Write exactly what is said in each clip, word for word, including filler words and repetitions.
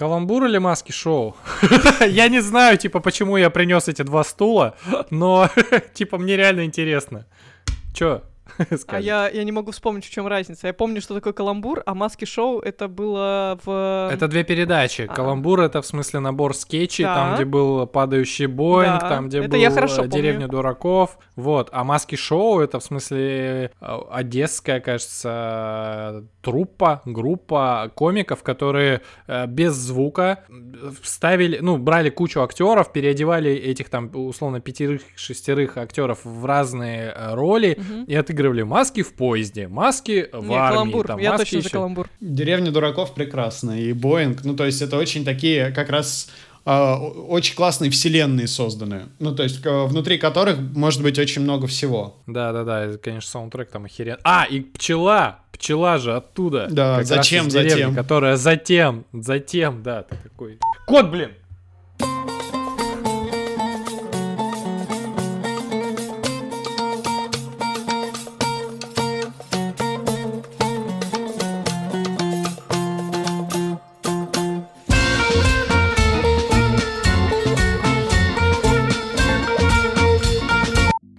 Каламбур или маски-шоу? Я не знаю, типа, почему я принес эти два стула, но, типа, мне реально интересно. Чё? А я, я не могу вспомнить, в чем разница. Я помню, что такое каламбур, а маски-шоу это было в... Это две передачи. А-а-а. Каламбур — это, в смысле, набор скетчей, да. Там, где был падающий Boeing, да. Там, где это был деревня дураков. Вот. А маски-шоу — это, в смысле, одесская, кажется, труппа, группа комиков, которые без звука вставили, ну, брали кучу актеров, переодевали этих, там, условно, пятерых-шестерых актеров в разные роли, угу. И отыгрывали маски в поезде, маски в не, армии. Каламбур, там, я маски точно еще. За каламбур. Деревня дураков прекрасна, и Боинг, ну то есть это очень такие как раз э, очень классные вселенные созданы, ну то есть э, внутри которых может быть очень много всего. Да-да-да, конечно, саундтрек там охеренный. А, и пчела! Пчела же оттуда. Да, как зачем, раз из деревни, затем? Которая затем, затем, да, ты такой... Кот, блин!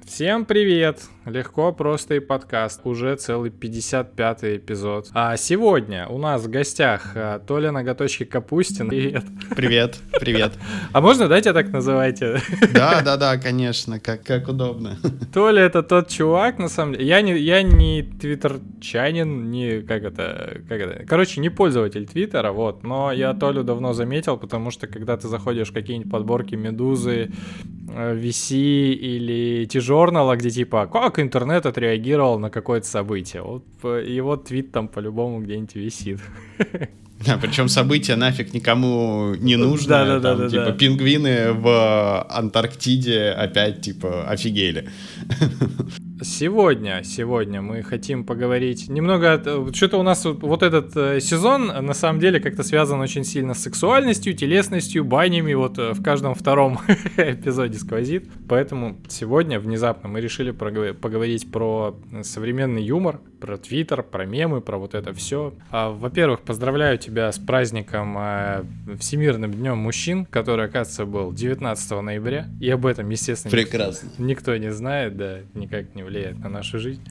Всем привет! Легко, просто и подкаст. Уже целый пятьдесят пятый эпизод. А сегодня у нас в гостях Толя Ноготочки Капустин. Привет! Привет, привет. А можно, да, тебя так называйте? Да, да, да, конечно, как, как удобно. Толя — это тот чувак, на самом деле. Я не, я не твиттерчанин, не как это, как это... Короче, не пользователь твиттера, вот. Но я Толю давно заметил, потому что когда ты заходишь в какие-нибудь подборки Медузы, Виси или Тижерно, где типа, как интернет отреагировал на какое-то событие. Вот его твит там по-любому где-нибудь висит. Да, причем события нафиг никому не нужны. Да, да, там, да, да, типа да. Пингвины в Антарктиде опять типа офигели. Сегодня, сегодня мы хотим поговорить немного... От... Что-то у нас вот этот сезон на самом деле как-то связан очень сильно с сексуальностью, телесностью, банями. Вот в каждом втором эпизоде сквозит. Поэтому сегодня внезапно мы решили поговорить про современный юмор, про Твиттер, про мемы, про вот это все. Во-первых, поздравляю тебя с праздником Всемирным днем мужчин, который, оказывается, был девятнадцатого ноября. И об этом, естественно, прекрасно. Никто не знает, да, никак не влияет на нашу жизнь.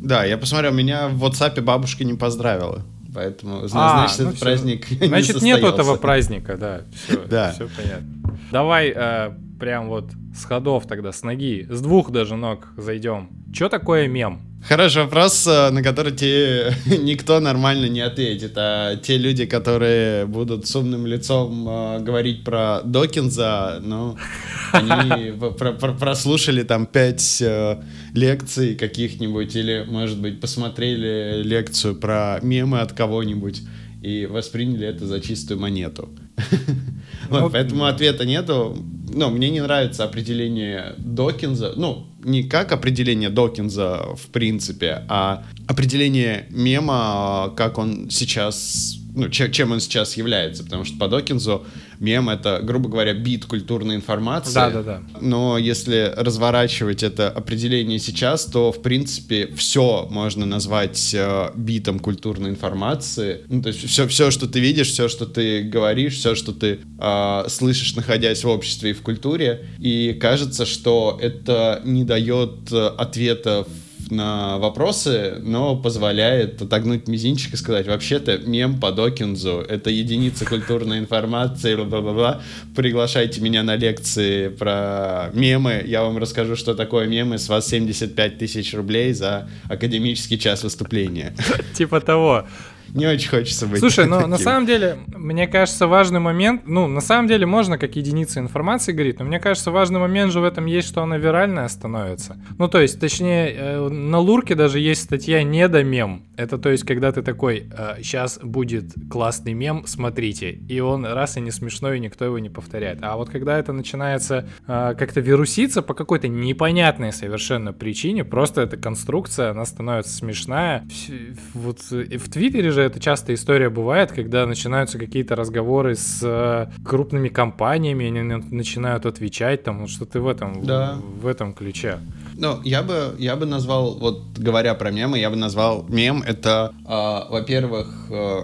Да, я посмотрел, меня в WhatsApp бабушка не поздравила. Поэтому, значит, а, ну этот все. Праздник значит, не состоялся. Значит, нет этого праздника, да. Все, да. Все понятно. Давай э, прям вот с ходов тогда, с ноги, с двух даже ног зайдем. Че такое мем? Хороший вопрос, на который тебе никто нормально не ответит. А те люди, которые будут с умным лицом э, говорить про Докинза, ну, они прослушали там пять лекций каких-нибудь или, может быть, посмотрели лекцию про мемы от кого-нибудь и восприняли это за чистую монету. Поэтому ответа нету. Ну, мне не нравится определение Докинза. Ну, не как определение Докинза, в принципе, а определение мема, как он сейчас... Ну, чем он сейчас является. Потому что по Докинзу мем — это, грубо говоря, бит культурной информации. Да, да, да. Но если разворачивать это определение сейчас, то, в принципе, все можно назвать битом культурной информации. Ну, то есть все, все, что ты видишь, все, что ты говоришь, все, что ты э, слышишь, находясь в обществе и в культуре. И кажется, что это не дает ответа в на вопросы, но позволяет отогнуть мизинчик и сказать, вообще-то мем по Докинзу, это единица культурной информации, бла-бла-бла, приглашайте меня на лекции про мемы, я вам расскажу, что такое мемы, с вас семьдесят пять тысяч рублей за академический час выступления. Типа того. Не очень хочется быть. Слушай, но на самом деле, мне кажется, важный момент, ну, на самом деле можно как единица информации говорить, но мне кажется, важный момент же в этом есть, что она виральная становится. Ну, то есть, точнее, на Лурке даже есть статья «Недомем». Это, то есть, когда ты такой, сейчас будет классный мем, смотрите, и он раз и не смешной, и никто его не повторяет. А вот когда это начинается как-то вируситься по какой-то непонятной совершенно причине, просто эта конструкция, она становится смешная. Вот в Твиттере же это часто история бывает, когда начинаются какие-то разговоры с крупными компаниями, они начинают отвечать там, что ты в этом, да. в, в этом ключе. Ну, я бы, я бы назвал, вот говоря про мемы, я бы назвал мем, это, э, во-первых, э,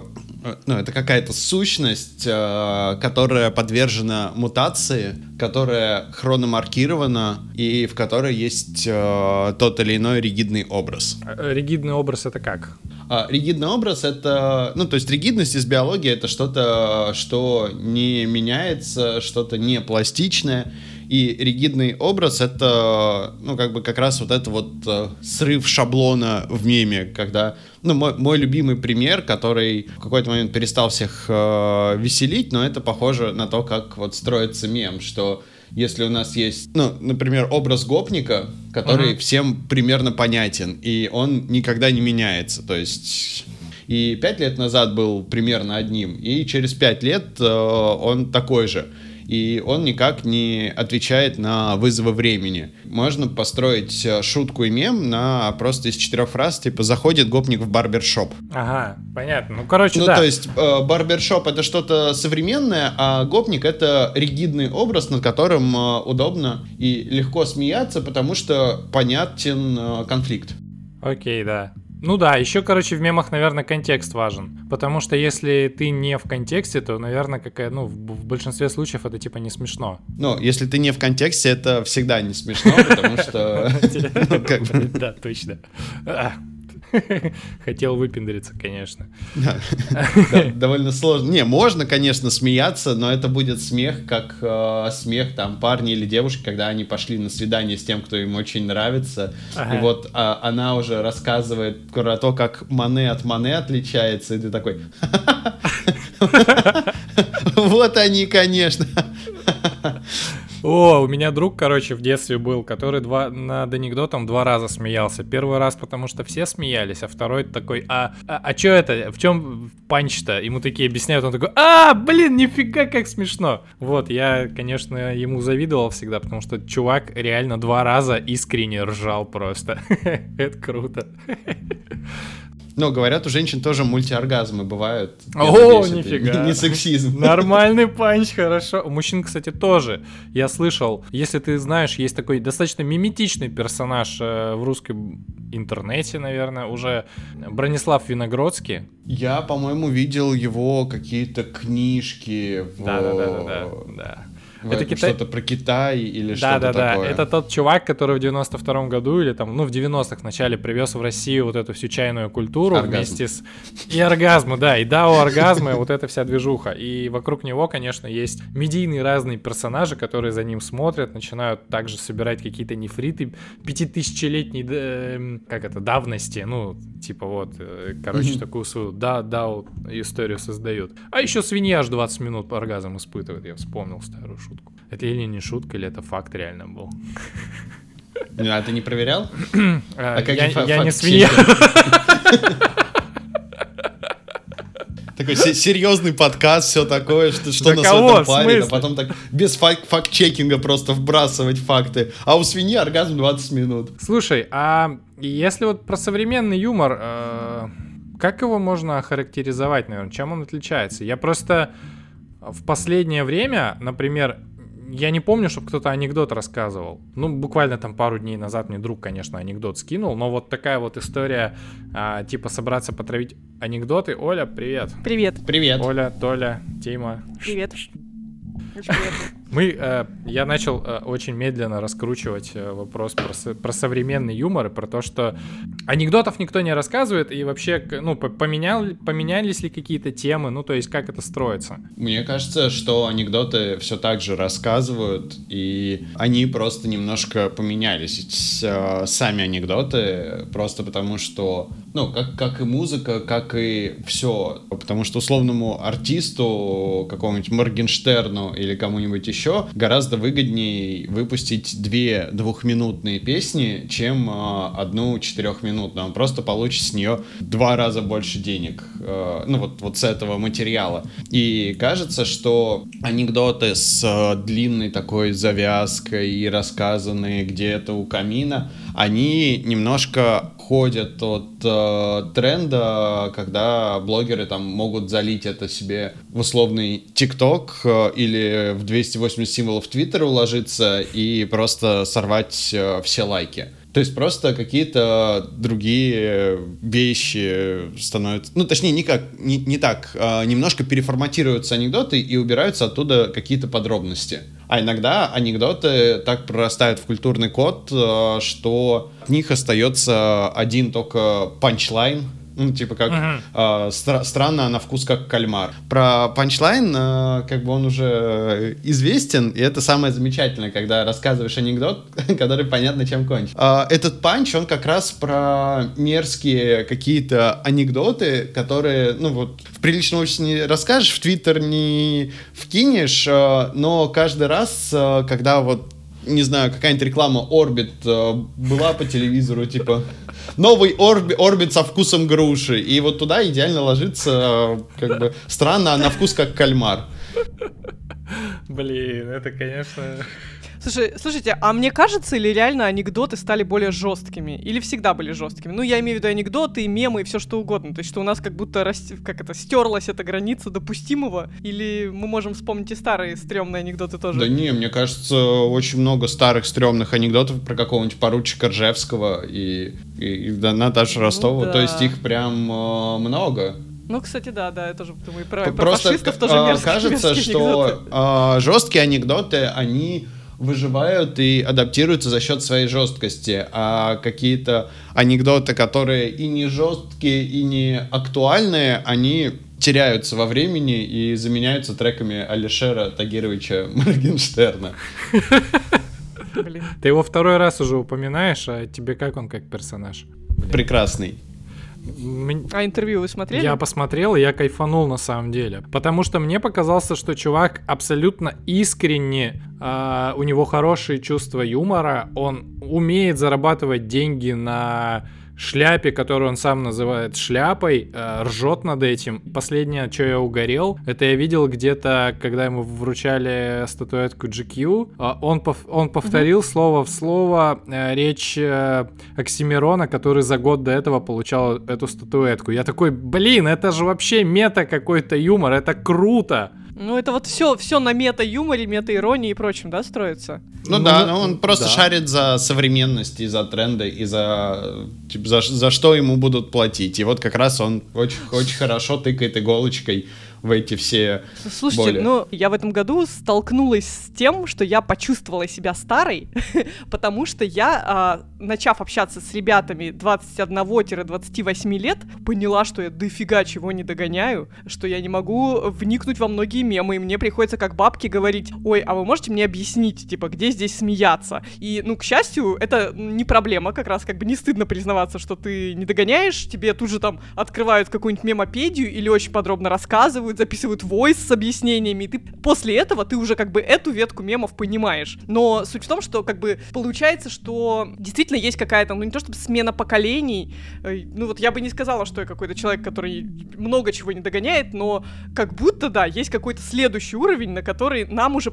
ну, это какая-то сущность, э, которая подвержена мутации, которая хрономаркирована и в которой есть э, тот или иной ригидный образ. Ригидный образ — это как? А, ригидный образ — это... Ну, то есть ригидность из биологии — это что-то, что не меняется, что-то не пластичное. И ригидный образ — это, ну, как бы как раз вот это вот э, срыв шаблона в меме, когда... Ну, мой, мой любимый пример, который в какой-то момент перестал всех э, веселить, но это похоже на то, как вот строится мем, что... Если у нас есть, ну, например, образ гопника, который uh-huh. всем примерно понятен, и он никогда не меняется, то есть... И пять лет назад был примерно одним, и через пять лет э, он такой же. И он никак не отвечает на вызовы времени. Можно построить шутку и мем на просто из четырех фраз, типа «заходит гопник в барбершоп». Ага, понятно. Ну, короче, ну, да. Ну, то есть э, барбершоп — это что-то современное, а гопник — это ригидный образ, над которым э, удобно и легко смеяться, потому что понятен э, конфликт. Окей, да. Ну да, еще, короче, в мемах, наверное, контекст важен, потому что если ты не в контексте, то, наверное, какая, ну, в, в большинстве случаев это типа не смешно. Ну, если ты не в контексте, это всегда не смешно, потому что... Да, точно. Хотел выпендриться, конечно. Довольно сложно. Не, можно, конечно, смеяться, но это будет смех, как смех там парня или девушки, когда они пошли на свидание с тем, кто им очень нравится. И вот она уже рассказывает про то, как Мане от Мане отличается, и ты такой... Вот они, конечно. О, у меня друг, короче, в детстве был, который два, над анекдотом два раза смеялся. Первый раз, потому что все смеялись, а второй такой, а, а, а чё это, в чем панч-то? Ему такие объясняют, он такой, а, блин, нифига как смешно. Вот, я, конечно, ему завидовал всегда, потому что чувак реально два раза искренне ржал просто. Это круто. Ну, говорят, у женщин тоже мультиоргазмы бывают. О, надеюсь, нифига. Не сексизм. Нормальный панч, хорошо. У мужчин, кстати, тоже. Я слышал, если ты знаешь, есть такой достаточно миметичный персонаж э, в русском интернете, наверное, уже Бронислав Виногродский. Я, по-моему, видел его какие-то книжки. В... Да-да-да-да-да. Это Китай... Что-то про Китай или да, что-то да, такое. Да-да-да, это тот чувак, который в девяносто втором году или там, ну, в девяностых в начале привез в Россию вот эту всю чайную культуру оргазм. Вместе с... И оргазмы, да, и дао оргазмы, вот эта вся движуха. И вокруг него, конечно, есть медийные разные персонажи, которые за ним смотрят, начинают также собирать какие-то нефриты пятитысячелетней, как это, давности, ну, типа вот, короче, такую свою дао историю создают. А еще свинья аж двадцать минут оргазм испытывает, я вспомнил старую шутку. Это или не шутка, или это факт реально был. Ну, а ты не проверял? а, а я, фа- я не свинья. Такой серьезный подкаст, все такое, что, что нас кого? В этом парит, а потом так без фак- факт-чекинга просто вбрасывать факты. А у свиньи оргазм двадцать минут. Слушай, а если вот про современный юмор, э- как его можно охарактеризовать, наверное? Чем он отличается? Я просто... В последнее время, например, я не помню, чтобы кто-то анекдот рассказывал. Ну, буквально там пару дней назад мне друг, конечно, анекдот скинул. Но вот такая вот история, а, типа собраться потравить анекдоты. Оля, привет. Привет. Привет. Оля, Толя, Тима. Привет. Мы, э, я начал э, очень медленно раскручивать э, вопрос про, со, про современный юмор и про то, что анекдотов никто не рассказывает и вообще, ну, поменял, поменялись ли какие-то темы, ну, то есть как это строится? Мне кажется, что анекдоты все так же рассказывают, и они просто немножко поменялись, э, сами анекдоты, просто потому что, ну, как, как и музыка, как и все, потому что условному артисту, какому-нибудь Моргенштерну или кому-нибудь еще, гораздо выгоднее выпустить две двухминутные песни, чем э, одну четырехминутную. Он просто получит с нее два раза больше денег. Э, ну вот, вот с этого материала. И кажется, что анекдоты с э, длинной такой завязкой и рассказанные где-то у камина, они немножко ходят от э, тренда, когда блогеры там могут залить это себе в условный ТикТок э, или в двести восемьдесят символов Твиттера уложиться и просто сорвать э, все лайки. То есть просто какие-то другие вещи становятся... Ну, точнее, никак, не, не так. А немножко переформатируются анекдоты и убираются оттуда какие-то подробности. А иногда анекдоты так прорастают в культурный код, что от них остается один только панчлайн. Ну, типа как uh-huh. э, стра- странно, а на вкус как кальмар. Про панчлайн, э, как бы он уже известен, и это самое замечательное, когда рассказываешь анекдот, который понятно, чем кончится. Э, этот панч, он как раз про мерзкие какие-то анекдоты, которые, ну вот, в приличном обществе не расскажешь, в Твиттер не вкинешь, э, но каждый раз, э, когда вот, не знаю, какая-нибудь реклама Орбит э, была по телевизору, типа... Новый орби, орбит со вкусом груши. И вот туда идеально ложится, как бы, странно, а на вкус как кальмар. Блин, это, конечно... Слушай, слушайте, а мне кажется, или реально анекдоты стали более жесткими? Или всегда были жесткими? Ну, я имею в виду анекдоты, мемы и все что угодно. То есть, что у нас как будто рас... как это, стерлась эта граница допустимого? Или мы можем вспомнить и старые стрёмные анекдоты тоже? Да не, мне кажется, очень много старых стрёмных анекдотов про какого-нибудь поручика Ржевского и, и, и Наташу Ростову. Ну, да. То есть, их прям э, много. Ну, кстати, да, да, я тоже думаю, про, про фашистов к- тоже мерзкие кажется, мерзкие что э, жесткие анекдоты, они... выживают и адаптируются за счет своей жесткости, а какие-то анекдоты, которые и не жесткие, и не актуальные, они теряются во времени и заменяются треками Алишера Тагировича Моргенштерна. Блин. Ты его второй раз уже упоминаешь, а тебе как он как персонаж? Блин. Прекрасный. А интервью вы смотрели? Я посмотрел, и я кайфанул на самом деле. Потому что мне показалось, что чувак абсолютно искренне, э, у него хорошие чувства юмора, он умеет зарабатывать деньги на шляпе, которую он сам называет шляпой, э, ржет над этим. Последнее, что я угорел, это я видел где-то, когда ему вручали статуэтку джи кью, э, он, пов- он повторил mm-hmm. слово в слово э, речь э, Оксимирона, который за год до этого получал эту статуэтку. Я такой, блин, это же вообще мета какой-то юмор, это круто! Ну, это вот все, все на мета-юморе, мета-иронии и прочем, да, строится? Ну, ну да, ну, он просто да. шарит за современность и за тренды, и за, типа, за, за что ему будут платить. И вот как раз он очень, очень хорошо тыкает иголочкой в эти все Слушайте, боли. Ну, я в этом году столкнулась с тем, что я почувствовала себя старой, потому что я, э, начав общаться с ребятами двадцать один - двадцать восемь лет, поняла, что я дофига чего не догоняю, что я не могу вникнуть во многие мемы, и мне приходится как бабке говорить, ой, а вы можете мне объяснить, типа, где здесь смеяться? И, ну, к счастью, это не проблема, как раз как бы не стыдно признаваться, что ты не догоняешь, тебе тут же там открывают какую-нибудь мемопедию или очень подробно рассказывают, записывают войс с объяснениями, и ты после этого ты уже как бы эту ветку мемов понимаешь. Но суть в том, что как бы получается, что действительно есть какая-то, ну не то чтобы смена поколений, ну вот я бы не сказала, что я какой-то человек, который много чего не догоняет, но как будто, да, есть какой-то следующий уровень, на который нам уже,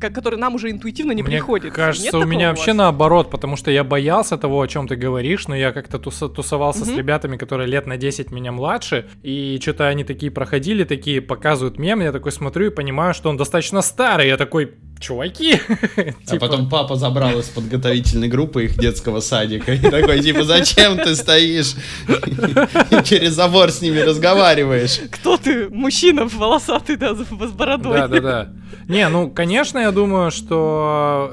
который нам уже интуитивно не Мне приходит. Мне кажется, нет у меня у вообще наоборот, потому что я боялся того, о чем ты говоришь, но я как-то тус- тусовался mm-hmm. с ребятами, которые лет на десять меня младше, и что-то они такие проходили, такие показывают мем, я такой смотрю и понимаю, что он достаточно старый, я такой, чуваки. А потом папа забрал из подготовительной группы их детского садика и такой, типа, зачем ты стоишь и через забор с ними разговариваешь? Кто ты? Мужчина волосатый, да, с бородой. Да-да-да. Не, ну, конечно, я думаю, что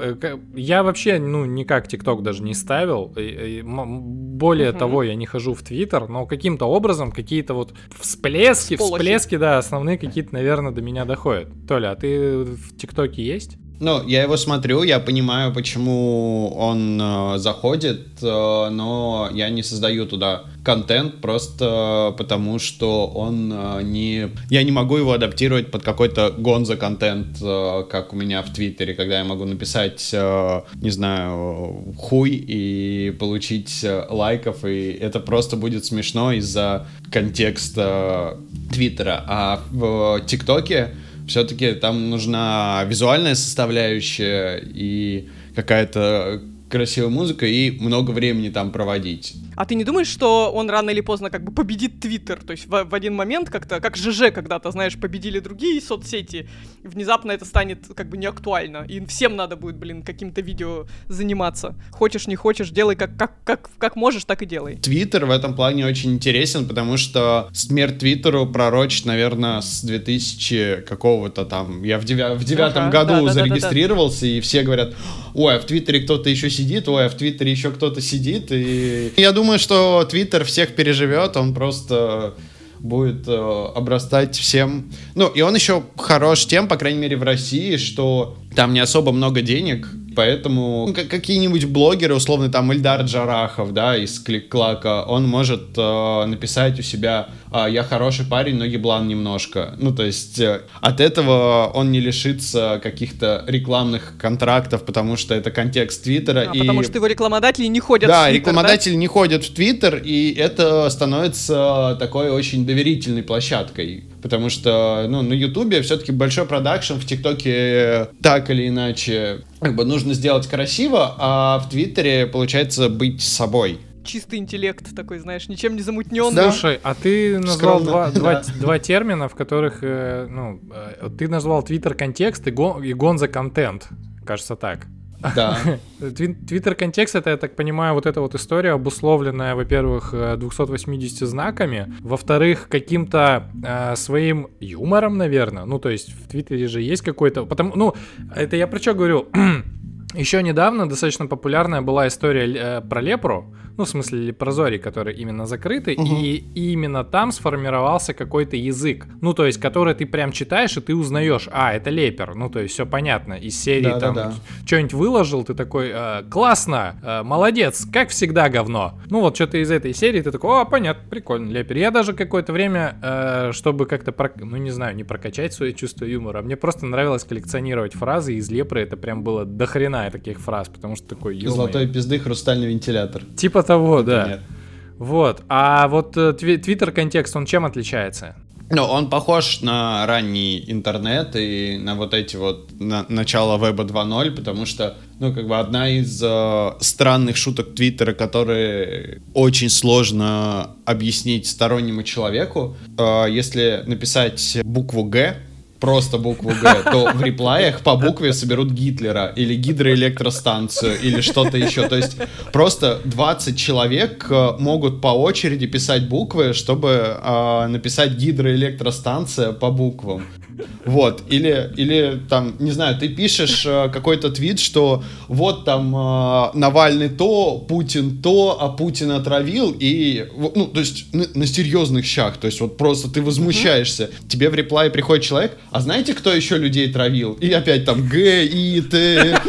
я вообще, ну, никак ТикТок даже не ставил. Более того, я не хожу в Твиттер, но каким-то образом какие-то вот всплески, всплески, да, основные какие-то, наверное, до меня доходят. Толя, а ты в ТикТоке есть? Ну, я его смотрю, я понимаю, почему он э, заходит, э, но я не создаю туда контент просто потому, что он э, не... Я не могу его адаптировать под какой-то гонзо-контент, э, как у меня в Твиттере, когда я могу написать, э, не знаю, хуй и получить э, лайков, и это просто будет смешно из-за контекста Твиттера. А в ТикТоке все-таки там нужна визуальная составляющая и какая-то красивой музыкой и много времени там проводить. А ты не думаешь, что он рано или поздно как бы победит Твиттер? То есть в, в один момент как-то, как ЖЖ когда-то, знаешь, победили другие соцсети, внезапно это станет как бы неактуально, и всем надо будет, блин, каким-то видео заниматься. Хочешь, не хочешь, делай как, как, как, как можешь, так и делай. Твиттер в этом плане очень интересен, потому что смерть Твиттеру пророчит, наверное, с двухтысячного какого-то там, я в, девя- в девятом ага, году да, зарегистрировался, да, да, да, да. И все говорят, ой, а в Твиттере кто-то еще сидит, ой, а в Твиттере еще кто-то сидит, и я думаю, что Твиттер всех переживет, он просто будет э, обрастать всем. Ну, и он еще хорош тем, по крайней мере, в России, что там не особо много денег, поэтому ну, какие-нибудь блогеры, условно, там, Ильдар Джарахов, да, из Кликлака, он может э, написать у себя «Я хороший парень, но еблан немножко». Ну, то есть э, от этого он не лишится каких-то рекламных контрактов, потому что это контекст Твиттера. А, и... потому что его рекламодатели не ходят да, в Твиттер, да? Рекламодатели не ходят в Твиттер, и это становится такой очень доверительной площадкой. Потому что, ну, на Ютубе все-таки большой продакшн, в ТикТоке так или иначе как бы нужно сделать красиво, а в Твиттере получается быть собой. Чистый интеллект такой, знаешь, ничем не замутненный. Да. Слушай, а ты назвал два, два, два термина, в которых, ну, ты назвал Твиттер контекст и гонза контент, кажется так. Да. Твиттер-контекст — это, я так понимаю, вот эта вот история, обусловленная, во-первых, двумястами восьмидесятью знаками, во-вторых, каким-то э, своим юмором, наверное. Ну, то есть в Твиттере же есть какой-то... Потому, ну, это я про что говорю... Еще недавно достаточно популярная была история э, про Лепру, ну, в смысле лепрозорий, который именно закрытый, угу. и, и именно там сформировался какой-то язык, ну, то есть, который ты прям читаешь, и ты узнаешь, а, это Лепер, ну, то есть, все понятно, из серии да, там да, да. что-нибудь выложил, ты такой, э, классно, э, молодец, как всегда говно, ну, вот что-то из этой серии, ты такой, о, понятно, прикольно, Лепер. Я даже какое-то время, э, чтобы как-то, прок... ну, не знаю, не прокачать свое чувство юмора, мне просто нравилось коллекционировать фразы из Лепры, это прям было до хрена таких фраз, потому что такой... Золотой пизды, хрустальный вентилятор. Типа того, да. Нет. Вот. А вот твиттер-контекст, он чем отличается? Ну, он похож на ранний интернет и на вот эти вот... На, начало веба два ноль, потому что, ну, как бы одна из э, странных шуток Твиттера, которые очень сложно объяснить стороннему человеку, э, если написать букву «Г», просто букву «Г», то в реплаях по букве соберут Гитлера или гидроэлектростанцию или что-то еще. То есть просто двадцать человек могут по очереди писать буквы, чтобы э, написать гидроэлектростанция по буквам. Вот. Или, или там, не знаю, ты пишешь э, какой-то твит, что вот там э, Навальный то, Путин то, а Путин отравил. И, ну, то есть на, на серьезных щах. То есть вот просто ты возмущаешься. Тебе в реплай приходит человек, а знаете, кто еще людей травил? И опять там Г, И, Т.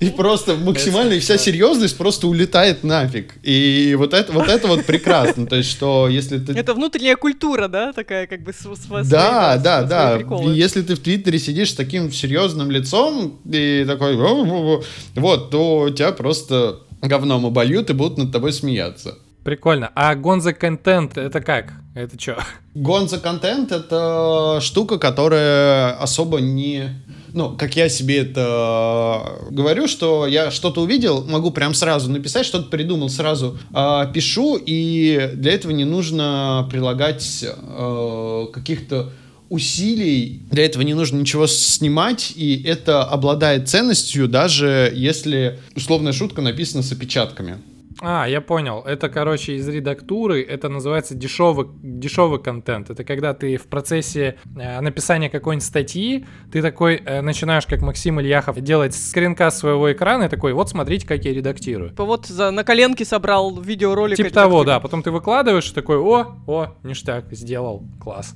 И просто максимально вся серьезность просто улетает нафиг. И вот это вот, это вот прекрасно. То есть что если ты... Это внутренняя культура, да? Такая как бы с вас. Да, да, да. Приколы. И если ты в Твиттере сидишь с таким серьезным лицом и такой, вот, то тебя просто говном обольют и будут над тобой смеяться. Прикольно. А гонза контент это как? Это что? Гонза контент это штука, которая особо не... Ну, как я себе это говорю, что я что-то увидел, могу прям сразу написать, что-то придумал сразу, э, пишу, и для этого не нужно прилагать э, каких-то усилий, для этого не нужно ничего снимать, и это обладает ценностью, даже если условная шутка написана с опечатками. А, я понял. Это, короче, из редактуры. Это называется дешевый, дешевый контент. Это когда ты в процессе э, написания какой-нибудь статьи, ты такой э, начинаешь, как Максим Ильяхов, делать скринкаст своего экрана и такой, вот смотрите, как я редактирую. Вот за, на коленке собрал видеоролик. Типа того, да. Потом ты выкладываешь и такой, о, о, ништяк, сделал, класс.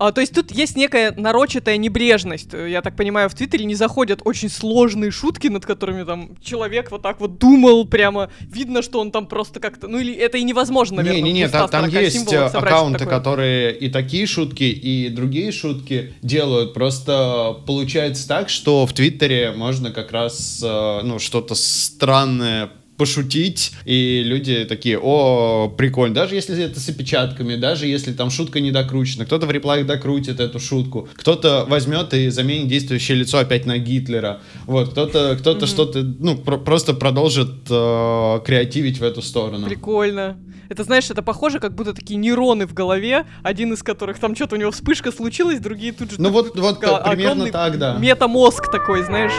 А, то есть тут есть некая нарочитая небрежность. Я так понимаю, в Твиттере не заходят очень сложные шутки, над которыми там человек вот так вот думал прямо. Видно, что он там просто как-то... Ну или это и невозможно, наверное. Не-не-не, там, там есть аккаунты, которые и такие шутки, и другие шутки делают. Просто получается так, что в Твиттере можно как раз ну, что-то странное пошутить, и люди такие: о, прикольно, даже если это с опечатками, даже если там шутка не докручена, кто-то в реплаях докрутит эту шутку, кто-то возьмет и заменит действующее лицо опять на Гитлера, вот, кто-то, кто-то mm-hmm. что-то, ну, про- просто продолжит э- креативить в эту сторону. Прикольно. Это, знаешь, это похоже, как будто такие нейроны в голове, один из которых там что-то у него вспышка случилась, другие тут же... Ну вот, вот г- примерно так, да. Метамозг такой, знаешь...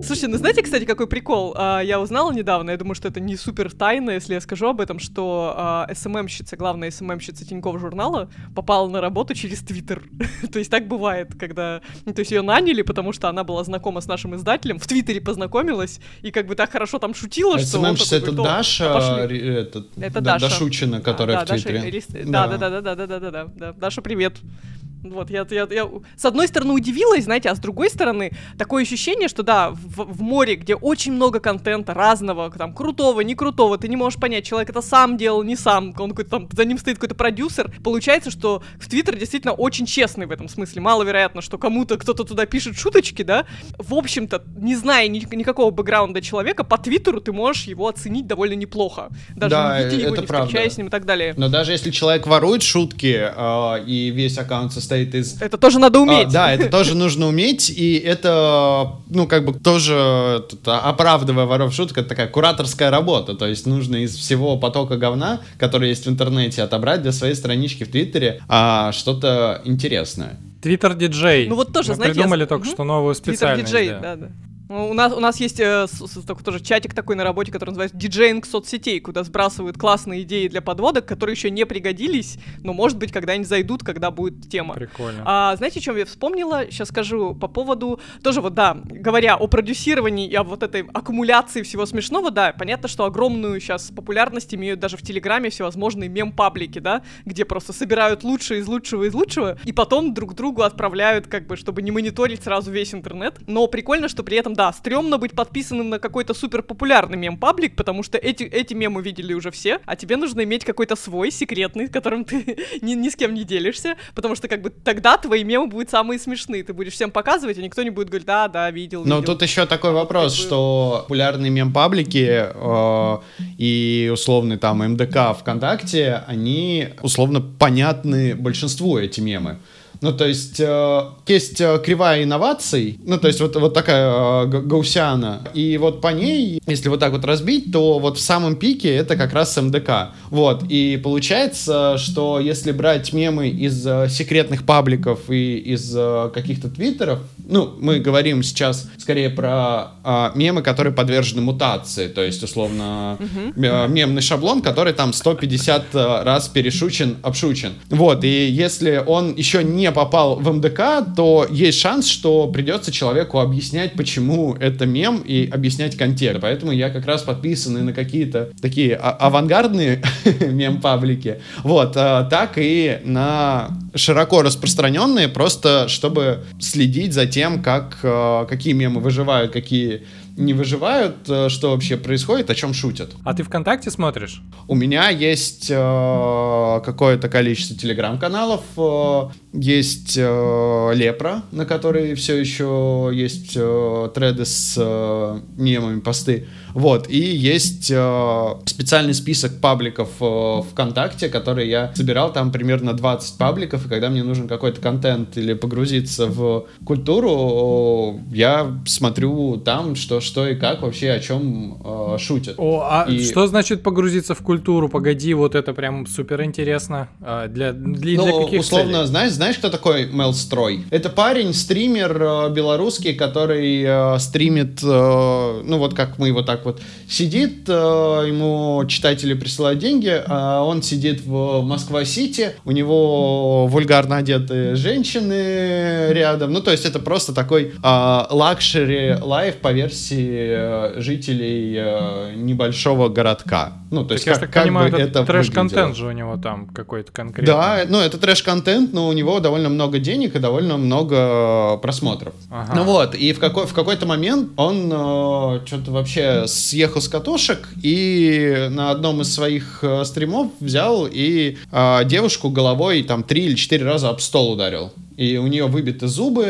Слушайте, ну знаете, кстати, какой прикол? А, я узнала недавно, я думаю, что это не супер тайна, если я скажу об этом, что а, эс эм эм-щица, главная эс эм эм-щица Тинькофф журнала попала на работу через Твиттер. То есть так бывает, когда... Ну, то есть ее наняли, потому что она была знакома с нашим издателем, в Твиттере познакомилась и как бы так хорошо там шутила, что... эс эм эм-щица — это Даша Дашучина, которая в Твиттере. Да-да-да-да-да-да-да-да. Даша, привет. Вот, я, я, я с одной стороны удивилась, знаете, а с другой стороны такое ощущение, что да, в, в море, где очень много контента разного, там, крутого, не крутого, ты не можешь понять, человек это сам делал, не сам, он какой-то там, за ним стоит какой-то продюсер, получается, что Твиттер действительно очень честный в этом смысле, маловероятно, что кому-то кто-то туда пишет шуточки, да, в общем-то, не зная ни, никакого бэкграунда человека, по Твиттеру ты можешь его оценить довольно неплохо, даже да, не видя его, не встречаясь с ним и так далее. Но даже если человек ворует шутки, э, и весь аккаунт состоит Из... Это тоже надо уметь. А, да, это тоже нужно уметь, и это, ну, как бы тоже, оправдывая воров шутка, это такая кураторская работа, то есть нужно из всего потока говна, который есть в интернете, отобрать для своей странички в Твиттере а, что-то интересное. Твиттер-диджей. Ну вот тоже, мы знаете, придумали я... только угу. что новую специальность. Твиттер-диджей, да, да. да. У нас, у нас есть э, с, с, такой, тоже чатик такой на работе, который называется «Диджейнг соцсетей», куда сбрасывают классные идеи для подводок, которые еще не пригодились, но, может быть, когда-нибудь зайдут, когда будет тема. Прикольно. А, знаете, о чем я вспомнила? Сейчас скажу по поводу... Тоже вот, да, говоря о продюсировании и об вот этой аккумуляции всего смешного, да, понятно, что огромную сейчас популярность имеют даже в Телеграме всевозможные мем-паблики, да, где просто собирают лучшее из лучшего из лучшего, и потом друг другу отправляют, как бы, чтобы не мониторить сразу весь интернет. Но прикольно, что при этом да, стрёмно быть подписанным на какой-то суперпопулярный мем-паблик, потому что эти, эти мемы видели уже все, а тебе нужно иметь какой-то свой, секретный, которым ты ни, ни с кем не делишься, потому что как бы тогда твои мемы будут самые смешные, ты будешь всем показывать, и никто не будет говорить: да, да, видел, видел. Но тут еще такой вопрос, как бы... что популярные мем-паблики э, и условный там эм дэ ка ВКонтакте, они условно понятны большинству, эти мемы. Ну, то есть, э, есть э, кривая инноваций, ну, то есть, вот, вот такая э, гаусиана, и вот по ней, если вот так вот разбить, то вот в самом пике это как раз эм дэ ка, вот, и получается, что если брать мемы из э, секретных пабликов и из э, каких-то твиттеров, ну, мы говорим сейчас скорее про э, мемы, которые подвержены мутации, то есть, условно, э, мемный шаблон, который там сто пятьдесят раз перешучен, обшучен, вот, и если он еще не попал в эм дэ ка, то есть шанс, что придется человеку объяснять, почему это мем, и объяснять контекст. Поэтому я как раз подписан на какие-то такие а- авангардные мем-паблики, вот, а, так и на широко распространенные, просто чтобы следить за тем, как, а, какие мемы выживают, какие не выживают, что вообще происходит, о чем шутят. А ты ВКонтакте смотришь? У меня есть э, какое-то количество телеграм-каналов, э, есть э, Лепра, на которой все еще есть э, треды с э, мемами, посты, вот, и есть э, специальный список пабликов э, ВКонтакте, которые я собирал, там примерно двадцать пабликов, и когда мне нужен какой-то контент или погрузиться в культуру, э, я смотрю там, что что и как вообще, о чем э, шутят. О, а и... что значит погрузиться в культуру? Погоди, вот это прям супер интересно. А для, для, ну, для каких условно, целей? Знаешь, знаешь, кто такой Мелстрой? Это парень, стример э, белорусский, который э, стримит, э, ну вот как мы его вот так вот сидит, э, ему читатели присылают деньги, а он сидит в Москва-Сити, у него вульгарно одетые женщины рядом, ну то есть это просто такой лакшери лайф по версии дети жителей небольшого городка. Ну, то так есть, я как, так как понимаю, бы это трэш-контент же у него там какой-то конкретный. Да, ну, это трэш-контент, но у него довольно много денег и довольно много просмотров. Ага. Ну вот, и в, какой- в какой-то момент он э, что-то вообще съехал с катушек и на одном из своих э, стримов взял и э, девушку головой там три или четыре раза об стол ударил. И у нее выбиты зубы,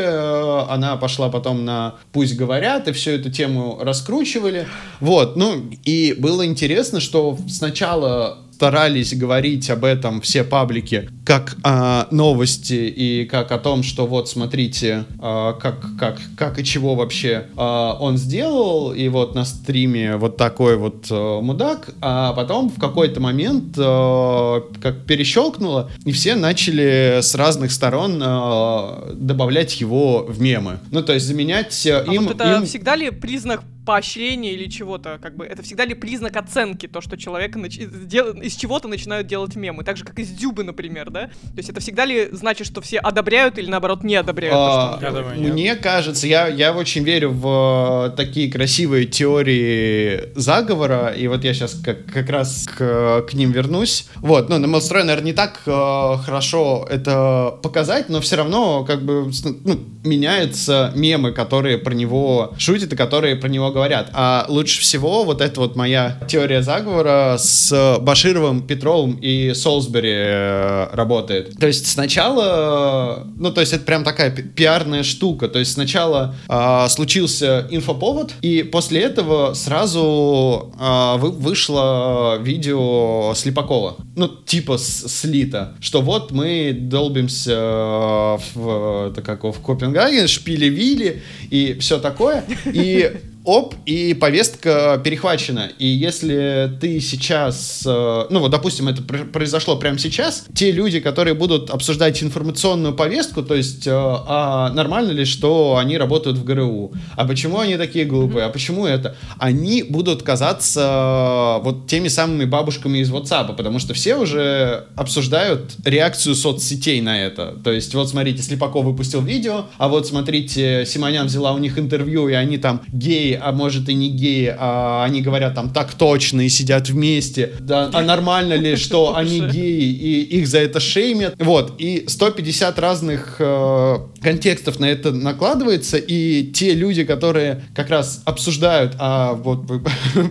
она пошла потом на «Пусть говорят», и всю эту тему раскручивали. Вот, ну, и было интересно, что сначала старались говорить об этом все паблики как о новости и как о том, что вот смотрите, как, как, как и чего вообще он сделал, и вот на стриме вот такой вот мудак, а потом в какой-то момент как перещелкнуло, и все начали с разных сторон добавлять его в мемы. Ну, то есть заменять а им... А вот это им... всегда ли признак поощрение или чего-то, как бы, это всегда ли признак оценки, то, что человека нач... дел... из чего-то начинают делать мемы, так же, как из Дзюбы, например, да? То есть это всегда ли значит, что все одобряют или, наоборот, не одобряют а, то, что он делает? Мне кажется, я, я очень верю в такие красивые теории заговора, и вот я сейчас как, как раз к, к ним вернусь. Вот, ну, на Мелстрой, наверное, не так э, хорошо это показать, но все равно, как бы, ну, меняются мемы, которые про него шутят и которые про него говорят. говорят. А лучше всего вот эта вот моя теория заговора с Башировым, Петровым и Солсбери работает. То есть сначала, ну то есть это прям такая пиарная штука, то есть сначала э, случился инфоповод, и после этого сразу э, вышло видео Слепакова, ну типа слито, что вот мы долбимся в, как, в Копенгаген, шпили-вили и все такое, и оп, и повестка перехвачена. И если ты сейчас, ну вот, допустим, это произошло прямо сейчас, те люди, которые будут обсуждать информационную повестку, то есть, а нормально ли, что они работают в ГРУ? А почему они такие глупые? А почему это? Они будут казаться вот теми самыми бабушками из WhatsApp, потому что все уже обсуждают реакцию соцсетей на это. То есть, вот смотрите, Слепаков выпустил видео, а вот смотрите, Симонян взяла у них интервью, и они там геи, а может и не геи, а они говорят там так точно и сидят вместе. Да, а нормально ли, что они геи и их за это шеймят? Вот, и сто пятьдесят разных э, контекстов на это накладывается, и те люди, которые как раз обсуждают, а вот вы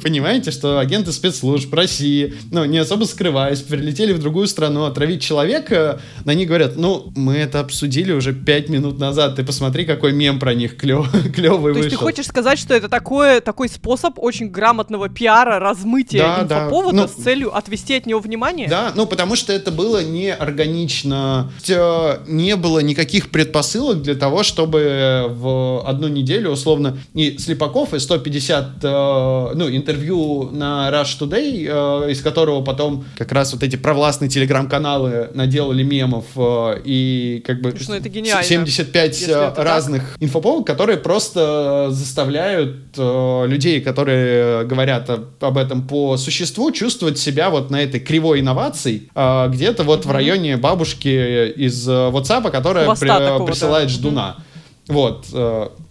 понимаете, что агенты спецслужб России, ну, не особо скрываясь, прилетели в другую страну отравить человека, на них говорят, ну, мы это обсудили уже пять минут назад, ты посмотри, какой мем про них клёвый вышел. То есть ты хочешь сказать, что это такое, такой способ очень грамотного пиара, размытия да, инфоповода да, ну, с целью отвести от него внимание? Да, ну потому что это было неорганично. Не было никаких предпосылок для того, чтобы в одну неделю, условно, и Слепаков, и сто пятьдесят ну, интервью на Rush Today, из которого потом как раз вот эти провластные телеграм-каналы наделали мемов, и как бы ну, это гениально, семьдесят пять разных так. инфоповодов, которые просто заставляют людей, которые говорят об этом по существу, чувствовать себя вот на этой кривой инноваций, где-то вот mm-hmm. в районе бабушки из WhatsApp, которая при- присылает ждуна. Mm-hmm. Вот.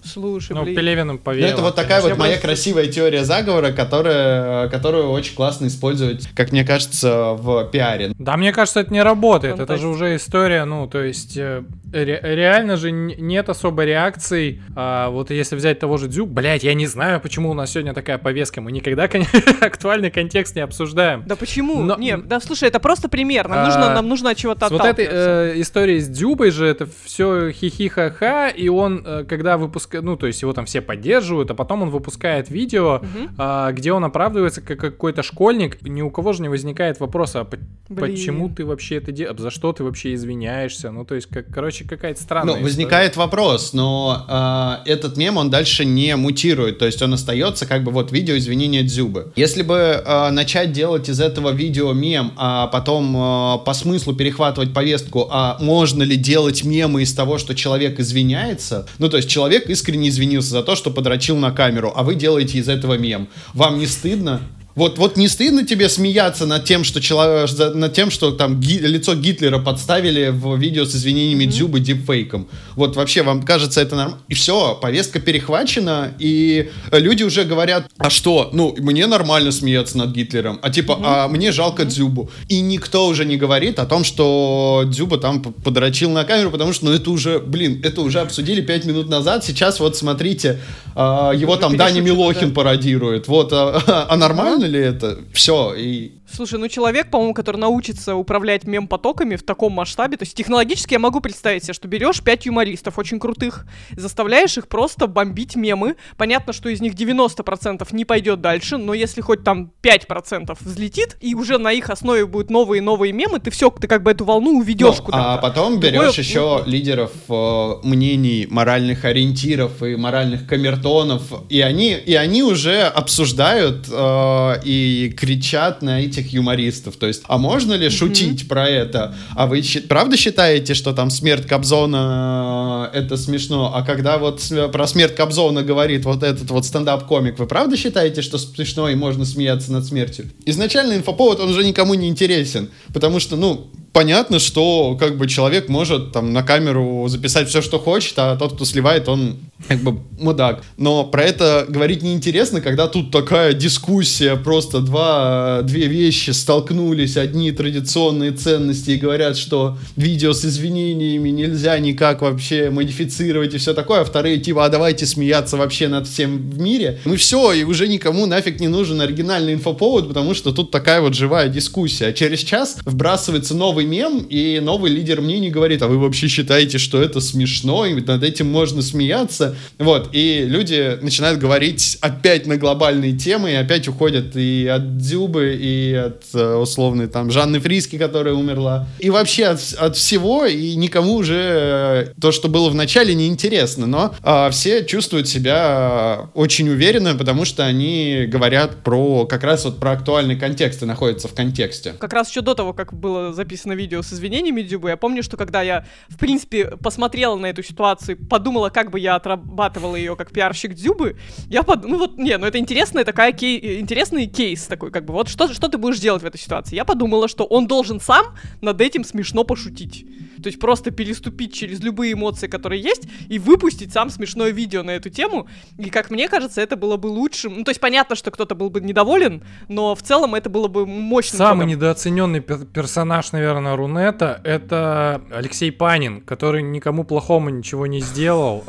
Слушай, ну, Пелевиным повеяло. Ну, это вот такая конечно, вот моя просто... красивая теория заговора, которая, которую очень классно использовать, как мне кажется, в пиаре. Да, мне кажется, это не работает. Фантастика. Это же уже история, ну, то есть ре- реально же нет особой реакции. А, вот если взять того же Дзюб, блять, я не знаю, почему у нас сегодня такая повестка. Мы никогда кон- актуальный контекст не обсуждаем. Да почему? Но... Нет, да слушай, это просто пример. Нам, а... нужно, нам нужно от чего-то отталкиваться. Вот эта э, история с Дзюбой же, это все хихи-ха-ха, и он, э, когда выпускает ну, то есть его там все поддерживают, а потом он выпускает видео, угу. а, где он оправдывается как какой-то школьник. Ни у кого же не возникает вопроса, а по- почему ты вообще это делаешь, за что ты вообще извиняешься, ну, то есть, как, короче, какая-то странная ну, возникает история. Вопрос, но а, этот мем, он дальше не мутирует, то есть он остается как бы вот видео извинения Дзюбы. Если бы а, начать делать из этого видео мем, а потом а, по смыслу перехватывать повестку, а можно ли делать мемы из того, что человек извиняется, ну, то есть человек искренне извинился за то, что подрочил на камеру, а вы делаете из этого мем. Вам не стыдно? Вот, вот не стыдно тебе смеяться над тем, что, чело... над тем, что там ги... лицо Гитлера подставили в видео с извинениями mm-hmm. Дзюбы дипфейком? Вот вообще вам кажется это нормально? И все, повестка перехвачена, и люди уже говорят, а что, ну, мне нормально смеяться над Гитлером, а типа, mm-hmm. а мне жалко mm-hmm. Дзюбу. И никто уже не говорит о том, что Дзюба там подрочил на камеру, потому что, ну, это уже, блин, это уже обсудили пять минут назад, сейчас вот смотрите, а, его уже там Даня Милохин да. пародирует, вот, а, а нормально? Или это все и... Слушай, ну человек, по-моему, который научится управлять мем-потоками в таком масштабе, то есть технологически я могу представить себе, что берешь пять юмористов очень крутых, заставляешь их просто бомбить мемы, понятно, что из них девяносто процентов не пойдет дальше, но если хоть там пять процентов взлетит, и уже на их основе будут новые-новые мемы, ты все, ты как бы эту волну уведешь ну, куда-то. А потом берешь Другое... еще лидеров э, мнений, моральных ориентиров и моральных камертонов, и они, и они уже обсуждают э, и кричат на эти юмористов, то есть, а можно ли mm-hmm. шутить про это? А вы правда считаете, что там смерть Кобзона это смешно? А когда вот про смерть Кобзона говорит вот этот вот стендап-комик, вы правда считаете, что смешно и можно смеяться над смертью? Изначально инфоповод, он уже никому не интересен, потому что, ну, понятно, что как бы человек может там на камеру записать все, что хочет, а тот, кто сливает, он как бы мудак. Но про это говорить неинтересно, когда тут такая дискуссия, просто два, две вещи столкнулись, одни традиционные ценности и говорят, что видео с извинениями нельзя никак вообще модифицировать и все такое, а вторые типа, а давайте смеяться вообще над всем в мире. Ну все, и уже никому нафиг не нужен оригинальный инфоповод, потому что тут такая вот живая дискуссия. А через час вбрасывается новый мем, и новый лидер мнений говорит, а вы вообще считаете, что это смешно, и над этим можно смеяться? Вот, и люди начинают говорить опять на глобальные темы, и опять уходят и от Дзюбы, и от условной там Жанны Фриски, которая умерла, и вообще от, от всего, и никому уже то, что было в начале, не интересно, но а, все чувствуют себя очень уверенно, потому что они говорят про, как раз вот про актуальный контекст и находятся в контексте. Как раз еще до того, как было записано на видео с извинениями Дзюбы. Я помню, что когда я, в принципе, посмотрела на эту ситуацию, подумала, как бы я отрабатывала ее как пиарщик Дзюбы, я подумала, ну вот, не, ну это интересная такая, кей... интересный кейс такой, как бы, вот что, что ты будешь делать в этой ситуации? Я подумала, что он должен сам над этим смешно пошутить. То есть просто переступить через любые эмоции, которые есть, и выпустить сам смешное видео на эту тему. И, как мне кажется, это было бы лучшим. Ну, то есть понятно, что кто-то был бы недоволен, но в целом это было бы мощным. Самый шагом. Недооцененный пер- персонаж, наверное, Рунета, это Алексей Панин, который никому плохому ничего не сделал,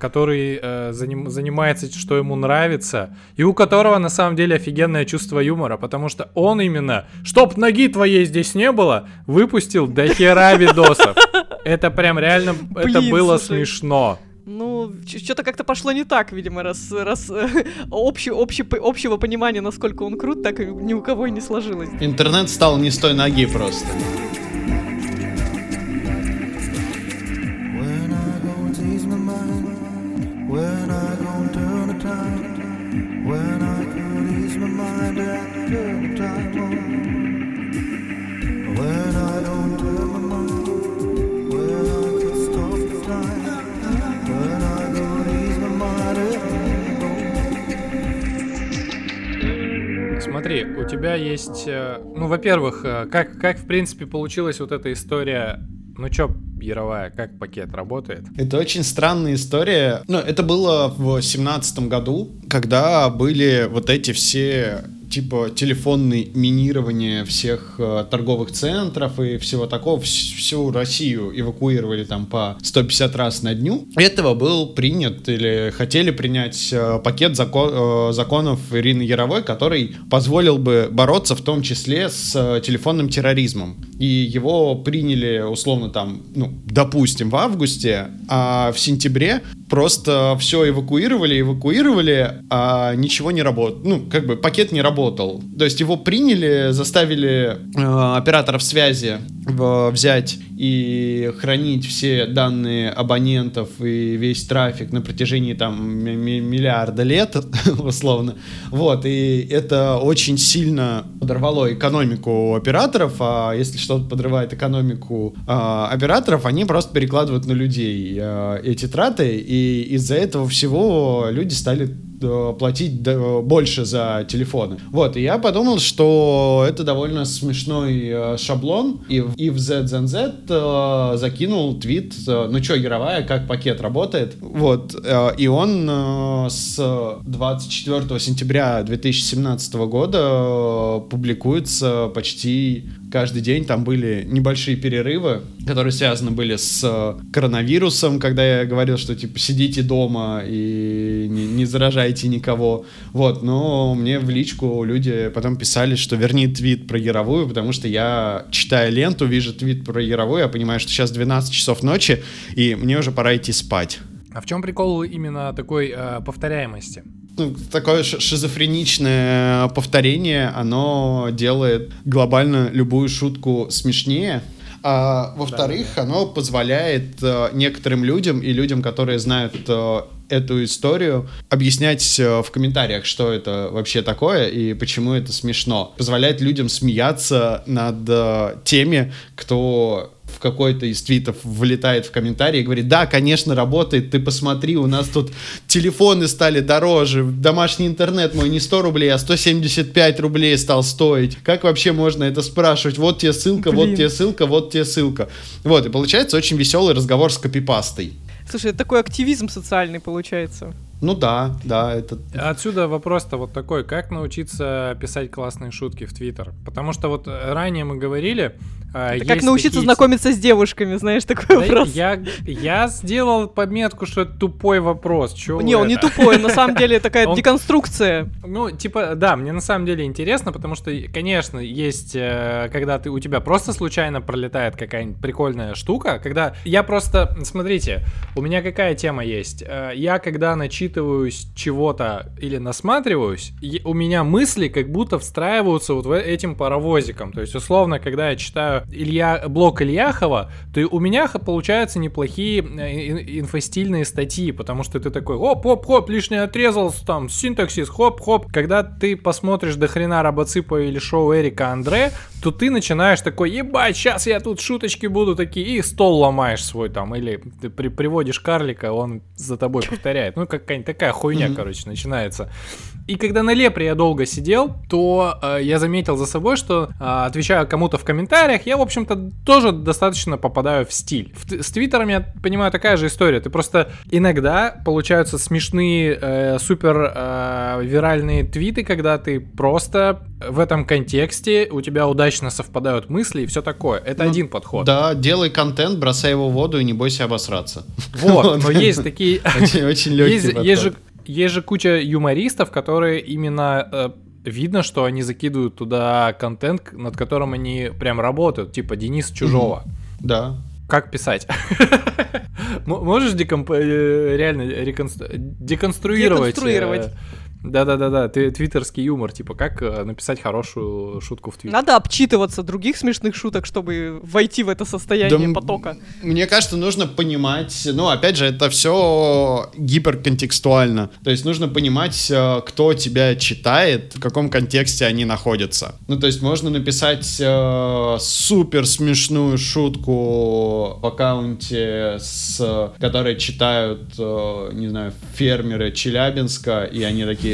который занимается, что ему нравится, и у которого на самом деле офигенное чувство юмора, потому что он именно, чтоб ноги твоей здесь не было, выпустил дохера видосов. Это прям реально, это было смешно. Ну, что-то как-то пошло не так, видимо, раз, раз э, общий, общий, общего понимания, насколько он крут, так ни у кого и не сложилось. Интернет стал не с той ноги просто. Смотри, у тебя есть... Ну, во-первых, как, как, в принципе, получилась вот эта история... Ну чё, Яровая, как пакет работает? Это очень странная история. Ну, это было в две тысячи семнадцатом году, когда были вот эти все... типа телефонные минирования всех э, торговых центров и всего такого, вс- всю Россию эвакуировали там по сто пятьдесят раз на дню. Этого был принят или хотели принять э, пакет закон, э, законов Ирины Яровой, который позволил бы бороться в том числе с э, телефонным терроризмом. И его приняли условно там, ну, допустим, в августе, а в сентябре просто все эвакуировали, эвакуировали, а ничего не работало. Ну, как бы пакет не работал. То есть его приняли, заставили э, операторов связи в, взять и хранить все данные абонентов и весь трафик на протяжении там м- м- миллиарда лет, условно. Вот, и это очень сильно подорвало экономику операторов, а если что-то подрывает экономику э, операторов, они просто перекладывают на людей э, эти траты, и из-за этого всего люди стали платить больше за телефоны. Вот, и я подумал, что это довольно смешной шаблон, и в ZZZ закинул твит: ну чё, Яровая, как пакет работает? Вот, и он с двадцать четвёртого сентября две тысячи семнадцатого года публикуется почти каждый день. Там были небольшие перерывы, которые связаны были с коронавирусом, когда я говорил, что типа сидите дома и не, не заражайте никого. Вот, но мне в личку люди потом писали, что верни твит про Яровую, потому что я, читая ленту, вижу твит про Яровую, я понимаю, что сейчас двенадцать часов ночи, и мне уже пора идти спать. А в чем прикол именно такой э, повторяемости? Ну, такое шизофреничное повторение, оно делает глобально любую шутку смешнее. А, во-вторых, да, да. оно позволяет э, некоторым людям и людям, которые знают э, эту историю, объяснять э, в комментариях, что это вообще такое и почему это смешно. Позволяет людям смеяться над э, теми, кто... в какой-то из твитов влетает в комментарии и говорит: да, конечно, работает, ты посмотри, у нас тут телефоны стали дороже, домашний интернет мой не сто рублей, а сто семьдесят пять рублей стал стоить. Как вообще можно это спрашивать? Вот тебе ссылка, Блин. вот тебе ссылка, вот тебе ссылка. Вот, и получается очень веселый разговор с копипастой. Слушай, это такой активизм социальный получается. Ну да, да, это... Отсюда вопрос-то вот такой: как научиться писать классные шутки в Твиттер? Потому что вот ранее мы говорили... Э, как научиться такие... знакомиться с девушками, знаешь, такой да вопрос. Я, я сделал пометку, что это тупой вопрос. Чего не, он это? не тупой, на самом деле такая деконструкция. Ну, типа, да, мне на самом деле интересно, потому что, конечно, есть, когда ты у тебя просто случайно пролетает какая-нибудь прикольная штука, когда я просто... Смотрите, у меня какая тема есть? Я, когда начитываю чего-то или насматриваюсь, у меня мысли как будто встраиваются вот этим паровозиком. То есть, условно, когда я читаю Илья, блог Ильяхова, то и у меня получаются неплохие инфостильные статьи, потому что ты такой: оп-оп-хоп, лишний отрезался, там, синтаксис, хоп-хоп. Когда ты посмотришь до хрена Робоципа или шоу Эрика Андре, то ты начинаешь такой: ебать, сейчас я тут шуточки буду такие, и стол ломаешь свой там, или ты при- приводишь карлика, он за тобой повторяет. Ну, как такая хуйня, mm-hmm. короче, начинается. И когда на Лепре я долго сидел, то э, я заметил за собой, что э, отвечая кому-то в комментариях, я, в общем-то, тоже достаточно попадаю в стиль. В, с Твиттером, я понимаю, такая же история. Ты просто иногда получаются смешные, э, супер э, виральные твиты, когда ты просто в этом контексте, у тебя удачно совпадают мысли и все такое. Это ну, один подход. Да, делай контент, бросай его в воду и не бойся обосраться. Вот, но есть такие... Очень легкие. Есть же, есть же куча юмористов, которые именно э, видно, что они закидывают туда контент, над которым они прям работают, типа Дениса Чужого. Mm-hmm. Да. Как писать? Можешь реально деконструировать? Деконструировать. Да-да-да-да, твиттерский юмор, типа, как написать хорошую шутку в Твиттере. Надо обчитываться других смешных шуток, чтобы войти в это состояние да, потока. Мне кажется, нужно понимать, ну, опять же, это все гиперконтекстуально. То есть нужно понимать, кто тебя читает, в каком контексте они находятся. Ну, то есть можно написать э, супер смешную шутку в аккаунте, с, которые читают, э, не знаю, фермеры Челябинска, и они такие: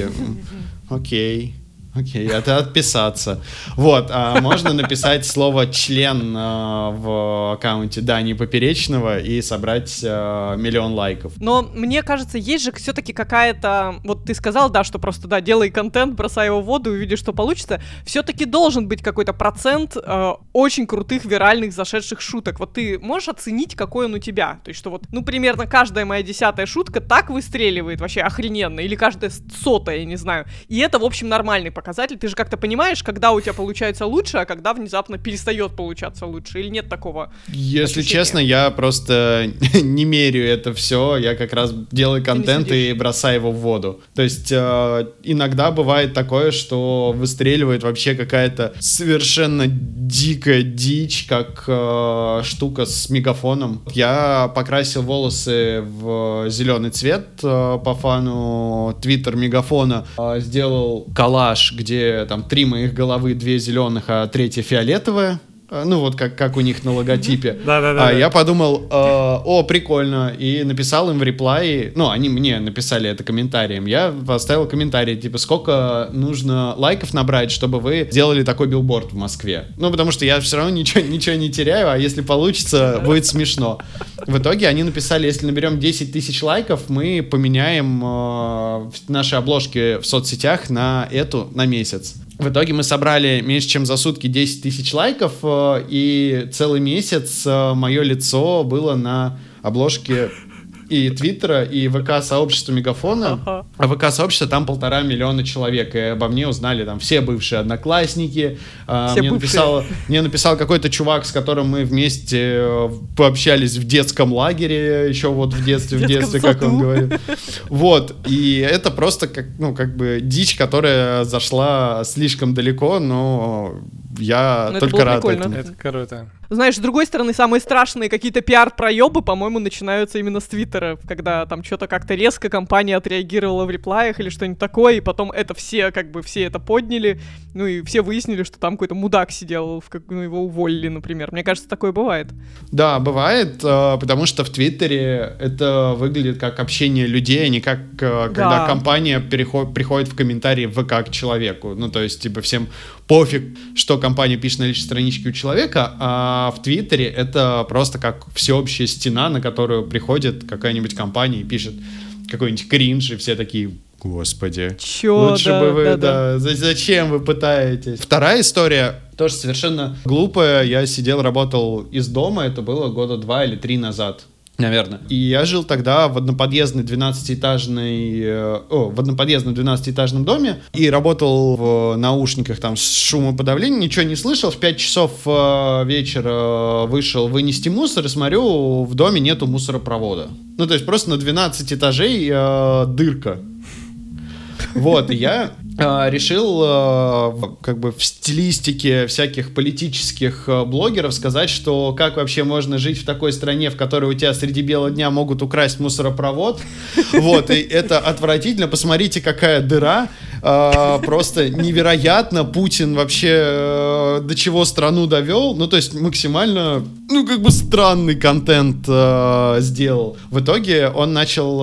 окей, окей, это отписаться. Вот, а можно написать слово «член» э, в аккаунте Дани Поперечного и собрать э, миллион лайков. Но мне кажется, есть же все-таки какая-то... Вот ты сказал, да, что просто, да, делай контент, бросай его в воду, увидишь, что получится. Все-таки должен быть какой-то процент э, очень крутых, виральных, зашедших шуток. Вот ты можешь оценить, какой он у тебя? То есть, что вот, ну, примерно каждая моя десятая шутка так выстреливает вообще охрененно, или каждая сотая, я не знаю. И это, в общем, нормальный показатель. показатель, ты же как-то понимаешь, когда у тебя получается лучше, а когда внезапно перестает получаться лучше, или нет такого Если ощущения? Честно, я просто не меряю это все, я как раз делаю контент и бросаю его в воду. То есть э, иногда бывает такое, что выстреливает вообще какая-то совершенно дикая дичь, как э, штука с мегафоном. Я покрасил волосы в зеленый цвет э, по фану Твиттер мегафона, э, сделал коллаж, где там три моих головы, две зеленых, а третья фиолетовая. Ну, вот как, как у них на логотипе. А я подумал, о, прикольно. И написал им в реплай. Ну, они мне написали это комментарием. Я поставил комментарий, типа, сколько нужно лайков набрать, чтобы вы сделали такой билборд в Москве. Ну, потому что я все равно ничего, ничего не теряю, а если получится, будет смешно. В итоге они написали, если наберем десять тысяч лайков, мы поменяем наши обложки в соцсетях на эту на месяц. В итоге мы собрали меньше, чем за сутки десять тысяч лайков, и целый месяц мое лицо было на обложке и Твиттера, и ВК-сообщества Мегафона. Ага. А ВК-сообщество там полтора миллиона человек, и обо мне узнали там все бывшие одноклассники. Все мне, бывшие. Написало, мне написал какой-то чувак, с которым мы вместе пообщались в детском лагере, еще вот в детстве, в, в детстве, саду. Как он говорит. Вот, и это просто как, ну, как бы дичь, которая зашла слишком далеко, но... Я но только это рад этому. Это круто. Знаешь, с другой стороны, самые страшные какие-то пиар-проебы, по-моему, начинаются именно с Твиттера, когда там что-то как-то резко компания отреагировала в реплаях или что-нибудь такое, и потом это все, как бы, все это подняли, ну и все выяснили, что там какой-то мудак сидел, ну его уволили, например. Мне кажется, такое бывает. Да, бывает, потому что в Твиттере это выглядит как общение людей, а не как когда да. компания переход, приходит в комментарии в ВК к человеку. Ну, то есть, типа, всем пофиг, что компания пишет на личной страничке у человека, а в Твиттере это просто как всеобщая стена, на которую приходит какая-нибудь компания и пишет какой-нибудь кринж, и все такие... Господи, Чё, лучше да, бы вы, да, да, да, зачем вы пытаетесь? Вторая история, тоже совершенно глупая, я сидел, работал из дома, это было года два или три назад, наверное. И я жил тогда в одноподъездной двенадцатиэтажной... О, в одноподъездном двенадцатиэтажном доме и работал в наушниках там с шумоподавлением, ничего не слышал. В пять часов вечера вышел вынести мусор и смотрю, в доме нету мусоропровода. Ну, то есть просто на двенадцать этажей э, дырка. Вот, и я э, решил э, как бы в стилистике всяких политических э, блогеров сказать, что как вообще можно жить в такой стране, в которой у тебя среди бела дня могут украсть мусоропровод. Вот, и это отвратительно. Посмотрите, какая дыра. Э, просто невероятно. Путин вообще э, до чего страну довел. Ну, то есть максимально, ну, как бы странный контент э, сделал. В итоге он начал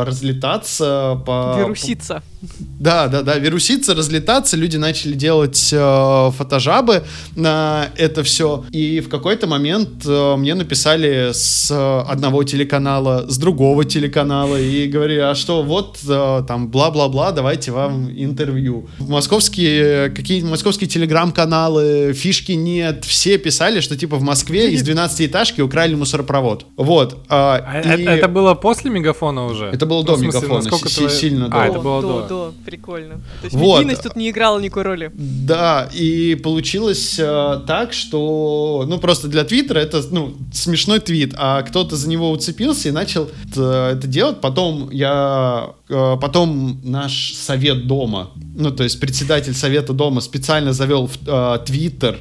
э, разлетаться по... Вируситься. Да, да, да, вируситься, разлетаться, люди начали делать э, фотожабы на это все, и в какой-то момент э, мне написали с одного телеканала, с другого телеканала, и говорили, а что, вот, э, там, бла-бла-бла, давайте вам интервью. Московские, какие-то московские телеграм-каналы, фишки нет, все писали, что, типа, в Москве из двенадцатиэтажки украли мусоропровод. Вот. Э, а, и... Это было после Мегафона уже? Это было до Мегафона, сильно до. А, это было до. Да, прикольно. То есть вот. Медийность тут не играла никакой роли. Да, и получилось э, так, что... Ну, просто для Твиттера это, ну, смешной твит, а кто-то за него уцепился и начал э, это делать. Потом я... Э, потом наш совет дома, ну, то есть председатель совета дома специально завел э, Твиттер,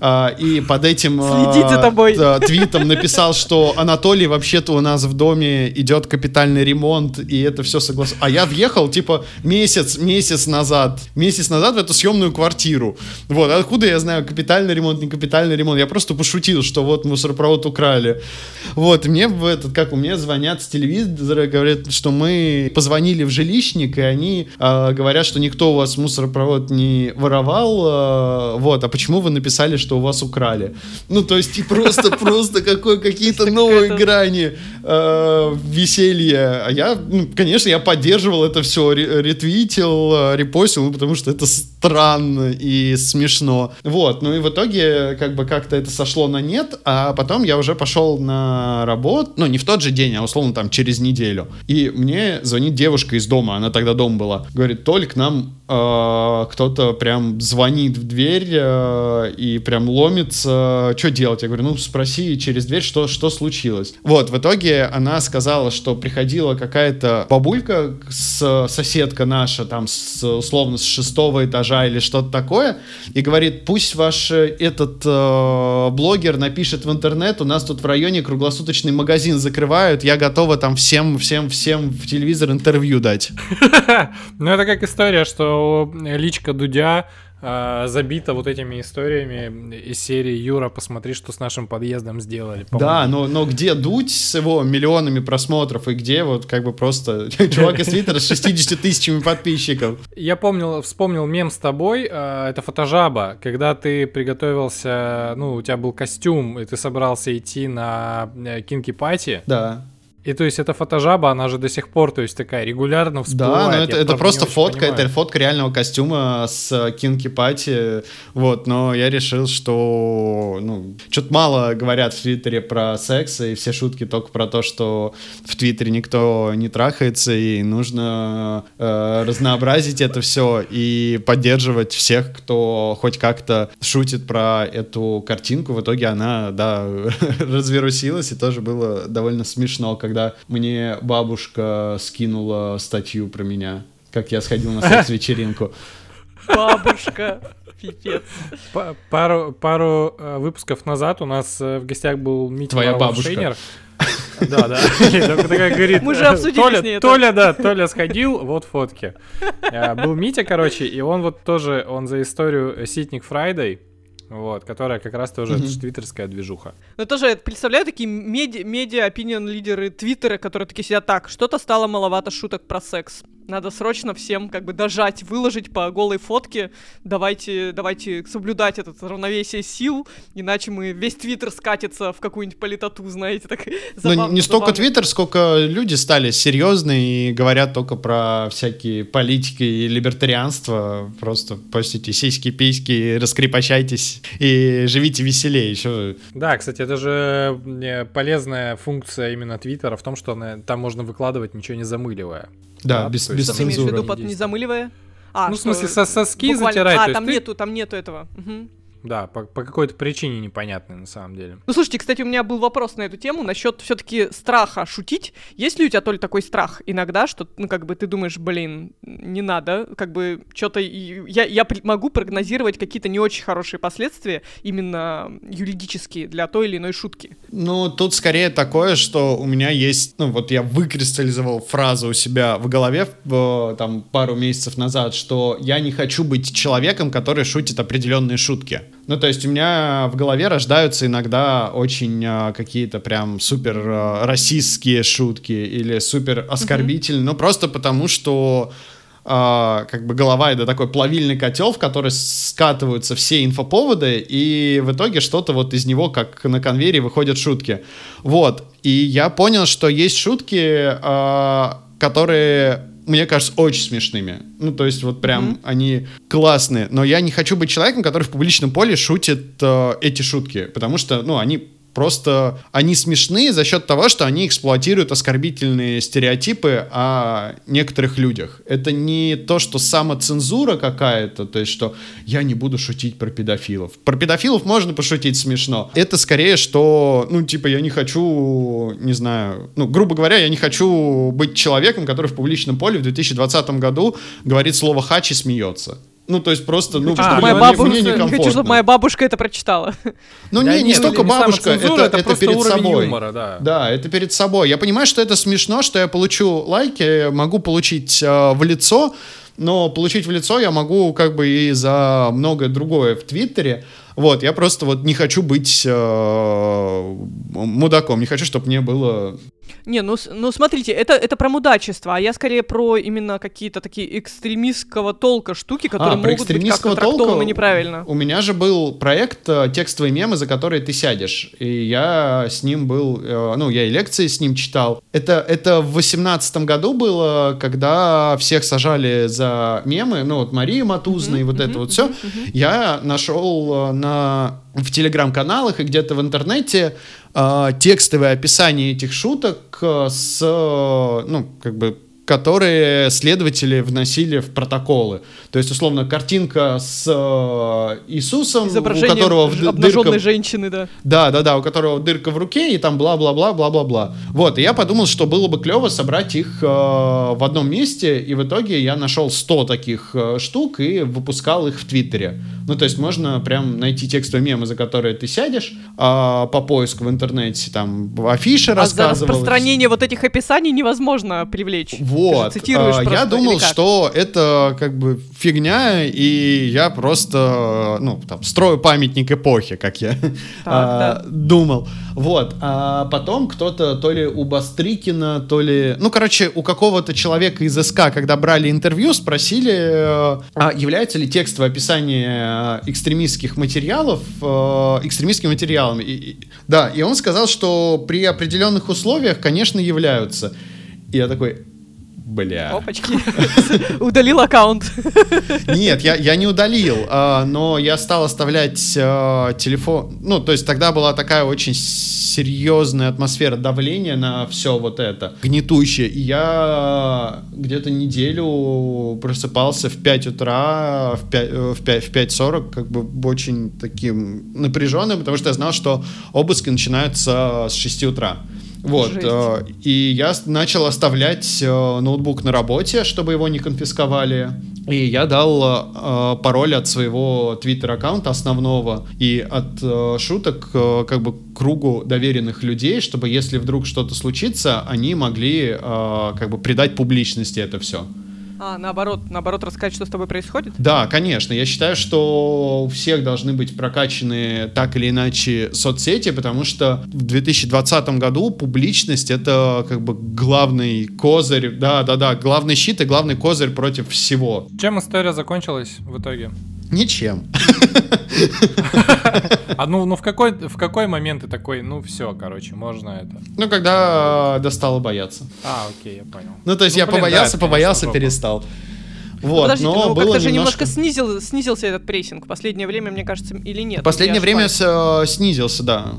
Uh, и под этим uh, uh, твитом написал, что Анатолий, вообще-то у нас в доме идет капитальный ремонт, и это все согласовано. А я въехал, типа, месяц, месяц назад, месяц назад в эту съемную квартиру. Вот, откуда я знаю, капитальный ремонт, не капитальный ремонт? Я просто пошутил, что вот мусоропровод украли. Вот, и мне в этот, как у меня звонят с телевизора, говорят, что мы позвонили в жилищник, и они uh, говорят, что никто у вас мусоропровод не воровал, uh, вот, а почему вы написали, что у вас украли. Ну, то есть, и просто, просто какой, какие-то новые грани э, веселья. А я, ну, конечно, я поддерживал это все, ретвитил, репостил, ну, потому что это странно и смешно. Вот, ну и в итоге, как бы, как-то это сошло на нет, а потом я уже пошел на работу, ну, не в тот же день, а, условно, там, через неделю. И мне звонит девушка из дома, она тогда дома была, говорит, Толь, к нам э, кто-то прям звонит в дверь э, и прям прям ломится, что делать? Я говорю, ну, спроси через дверь, что, что случилось. Вот, в итоге она сказала, что приходила какая-то бабулька, с, соседка наша, там, с, условно, с шестого этажа или что-то такое, и говорит, пусть ваш этот э, блогер напишет в интернет, у нас тут в районе круглосуточный магазин закрывают, я готова там всем, всем, всем в телевизор интервью дать. Ну, это как история, что личка Дудя э, забито вот этими историями из серии «Юра, посмотри, что с нашим подъездом сделали». По-моему. Да, но, но где Дудь с его миллионами просмотров и где вот как бы просто чувак из Твиттера с шестьюдесятью тысячами подписчиков? Я помнил, вспомнил мем с тобой, э, это фотожаба, когда ты приготовился, ну, у тебя был костюм, и ты собрался идти на Кинки Пати. Да. И то есть эта фотожаба, она же до сих пор, то есть такая регулярно всплывает. Да, но это, это просто фотка, понимаю. Это фотка реального костюма с Кинки Пати, вот, но я решил, что, ну, что-то мало говорят в Твиттере про секс, и все шутки только про то, что в Твиттере никто не трахается, и нужно э, разнообразить это все и поддерживать всех, кто хоть как-то шутит про эту картинку. В итоге она, да, развирусилась, и тоже было довольно смешно, когда когда мне бабушка скинула статью про меня, как я сходил на секс-вечеринку. Бабушка, пипец. Пару, пару выпусков назад у нас в гостях был Митя Варваршейнер. Да, да. Говорит, мы же обсудили Толя, с ней это. Толя, да, Толя сходил, вот фотки. Был Митя, короче, и он вот тоже, он за историю «Ситник Фрайдэй», вот, которая как раз тоже mm-hmm. твиттерская движуха. Ну тоже, представляю, такие медиа-опинион-лидеры Твиттера, которые такие сидят так, что-то стало маловато шуток про секс. Надо срочно всем как бы дожать, выложить по голой фотке. Давайте, давайте соблюдать это равновесие сил, иначе мы весь Твиттер скатится в какую-нибудь политоту, знаете, так забавно. Ну не столько забавно. Твиттер, сколько люди стали серьезные и говорят только про всякие политики и либертарианство. Просто постите сиськи-письки, раскрепощайтесь и живите веселее еще. Да, кстати, это же полезная функция именно Твиттера в том, что там можно выкладывать, ничего не замыливая. Да, да, без, без цензуры. Что ты имеешь в виду, под не замыливая? А, ну, что, в смысле, со- соски буквально... затирать. А, там, ты... нету, там нету этого. Угу. Да, по, по какой-то причине непонятной, на самом деле. Ну, слушайте, кстати, у меня был вопрос на эту тему насчет все-таки страха шутить. Есть ли у тебя, Толь, такой страх иногда, что, ну, как бы ты думаешь, блин, не надо, как бы что-то... Я, я могу прогнозировать какие-то не очень хорошие последствия, именно юридические, для той или иной шутки. Ну, тут скорее такое, что у меня есть... Ну, вот я выкристаллизовал фразу у себя в голове там пару месяцев назад, что я не хочу быть человеком, который шутит определенные шутки. Ну, то есть у меня в голове рождаются иногда очень э, какие-то прям супер э, расистские шутки или супер оскорбительные, mm-hmm. ну, просто потому что э, как бы голова — это такой плавильный котел, в который скатываются все инфоповоды, и в итоге что-то вот из него, как на конвейере, выходят шутки. Вот. И я понял, что есть шутки, э, которые... мне кажется, очень смешными. Ну, то есть, вот прям mm-hmm. они классные. Но я не хочу быть человеком, который в публичном поле шутит э, эти шутки. Потому что, ну, они просто... Они смешные за счет того, что они эксплуатируют оскорбительные стереотипы о некоторых людях. Это не то, что самоцензура какая-то, то есть, что я не буду шутить про педофилов. Про педофилов можно пошутить смешно. Это скорее, что, ну, типа, я не хочу, не знаю... Ну, грубо говоря, я не хочу быть человеком, который в публичном поле в две тысячи двадцатом году говорит слово «хач» и смеется. Ну, то есть просто, ну, а, мне, бабушка, мне некомфортно. Не хочу, чтобы моя бабушка это прочитала. Ну, да, не, не столько бабушка, это, это, это просто перед собой. Юмора, да. Да, это перед собой. Я понимаю, что это смешно, что я получу лайки, могу получить э, в лицо, но получить в лицо я могу как бы и за многое другое в Твиттере. Вот, я просто вот не хочу быть э, мудаком, не хочу, чтобы мне было... Не, ну, ну смотрите, это, это про мудачество, а я скорее про именно какие-то такие экстремистского толка штуки, которые а, могут быть как-то трактованы неправильно. У меня же был проект «Текстовые мемы, за которые ты сядешь», и я с ним был, ну, я и лекции с ним читал. Это, это в восемнадцатом году было, когда всех сажали за мемы, ну, вот Мария Матузна mm-hmm, и вот mm-hmm, это вот mm-hmm, все. Mm-hmm. Я нашел на... в телеграм-каналах и где-то в интернете э, текстовое описание этих шуток, э, с, э, ну, как бы, которые следователи вносили в протоколы. То есть, условно, картинка с э, Иисусом, изображение у которого в, обнаженной дырка... женщины, да. Да, да, да, у которого дырка в руке, и там бла-бла-бла, бла-бла-бла. Вот, и я подумал, что было бы клево собрать их э, в одном месте, и в итоге я нашел сто таких э, штук и выпускал их в Твиттере. Ну, то есть можно прям найти текстовые мемы, за которые ты сядешь, а, по поиску в интернете, там, афиши а рассказывалось. За распространение вот этих описаний невозможно привлечь. Вот. А, я думал, что это как бы фигня, и я просто, ну, там, строю памятник эпохи, как я так, а, да. думал. Вот. А потом кто-то то ли у Бастрыкина, то ли... Ну, короче, у какого-то человека из СК, когда брали интервью, спросили, а является ли текстовое описание экстремистских материалов экстремистскими материалами. И, и, да, и он сказал, что при определенных условиях, конечно, являются. И я такой... Бля. Опачки. Удалил аккаунт. Нет, я, я не удалил, а, но я стал оставлять а, телефон. Ну, то есть тогда была такая очень серьезная атмосфера давления на все вот это, гнетущее. И я где-то неделю просыпался в пять утра, в пять сорок, как бы очень таким напряженным, потому что я знал, что обыски начинаются с шести утра. Вот, э, и я начал оставлять э, ноутбук на работе, чтобы его не конфисковали, и я дал э, пароль от своего твиттер-аккаунта основного и от э, шуток э, как бы кругу доверенных людей, чтобы если вдруг что-то случится, они могли э, как бы придать публичности это все. А, наоборот, наоборот рассказать, что с тобой происходит? Да, конечно. Я считаю, что у всех должны быть прокачаны так или иначе соцсети, потому что в две тысячи двадцатом году публичность — это как бы главный козырь, да-да-да, главный щит и главный козырь против всего. Чем история закончилась в итоге? Ничем. А ну, ну в какой, в какой момент ты такой, ну все, короче, можно это? Ну, когда достало бояться. А, окей, я понял. Ну, то есть ну, я блин, побоялся, да, побоялся, перестал. Вот, подождите, но ну, было как-то же немножко, немножко снизил, снизился этот прессинг в последнее время, мне кажется, или нет? В последнее время с, снизился, да.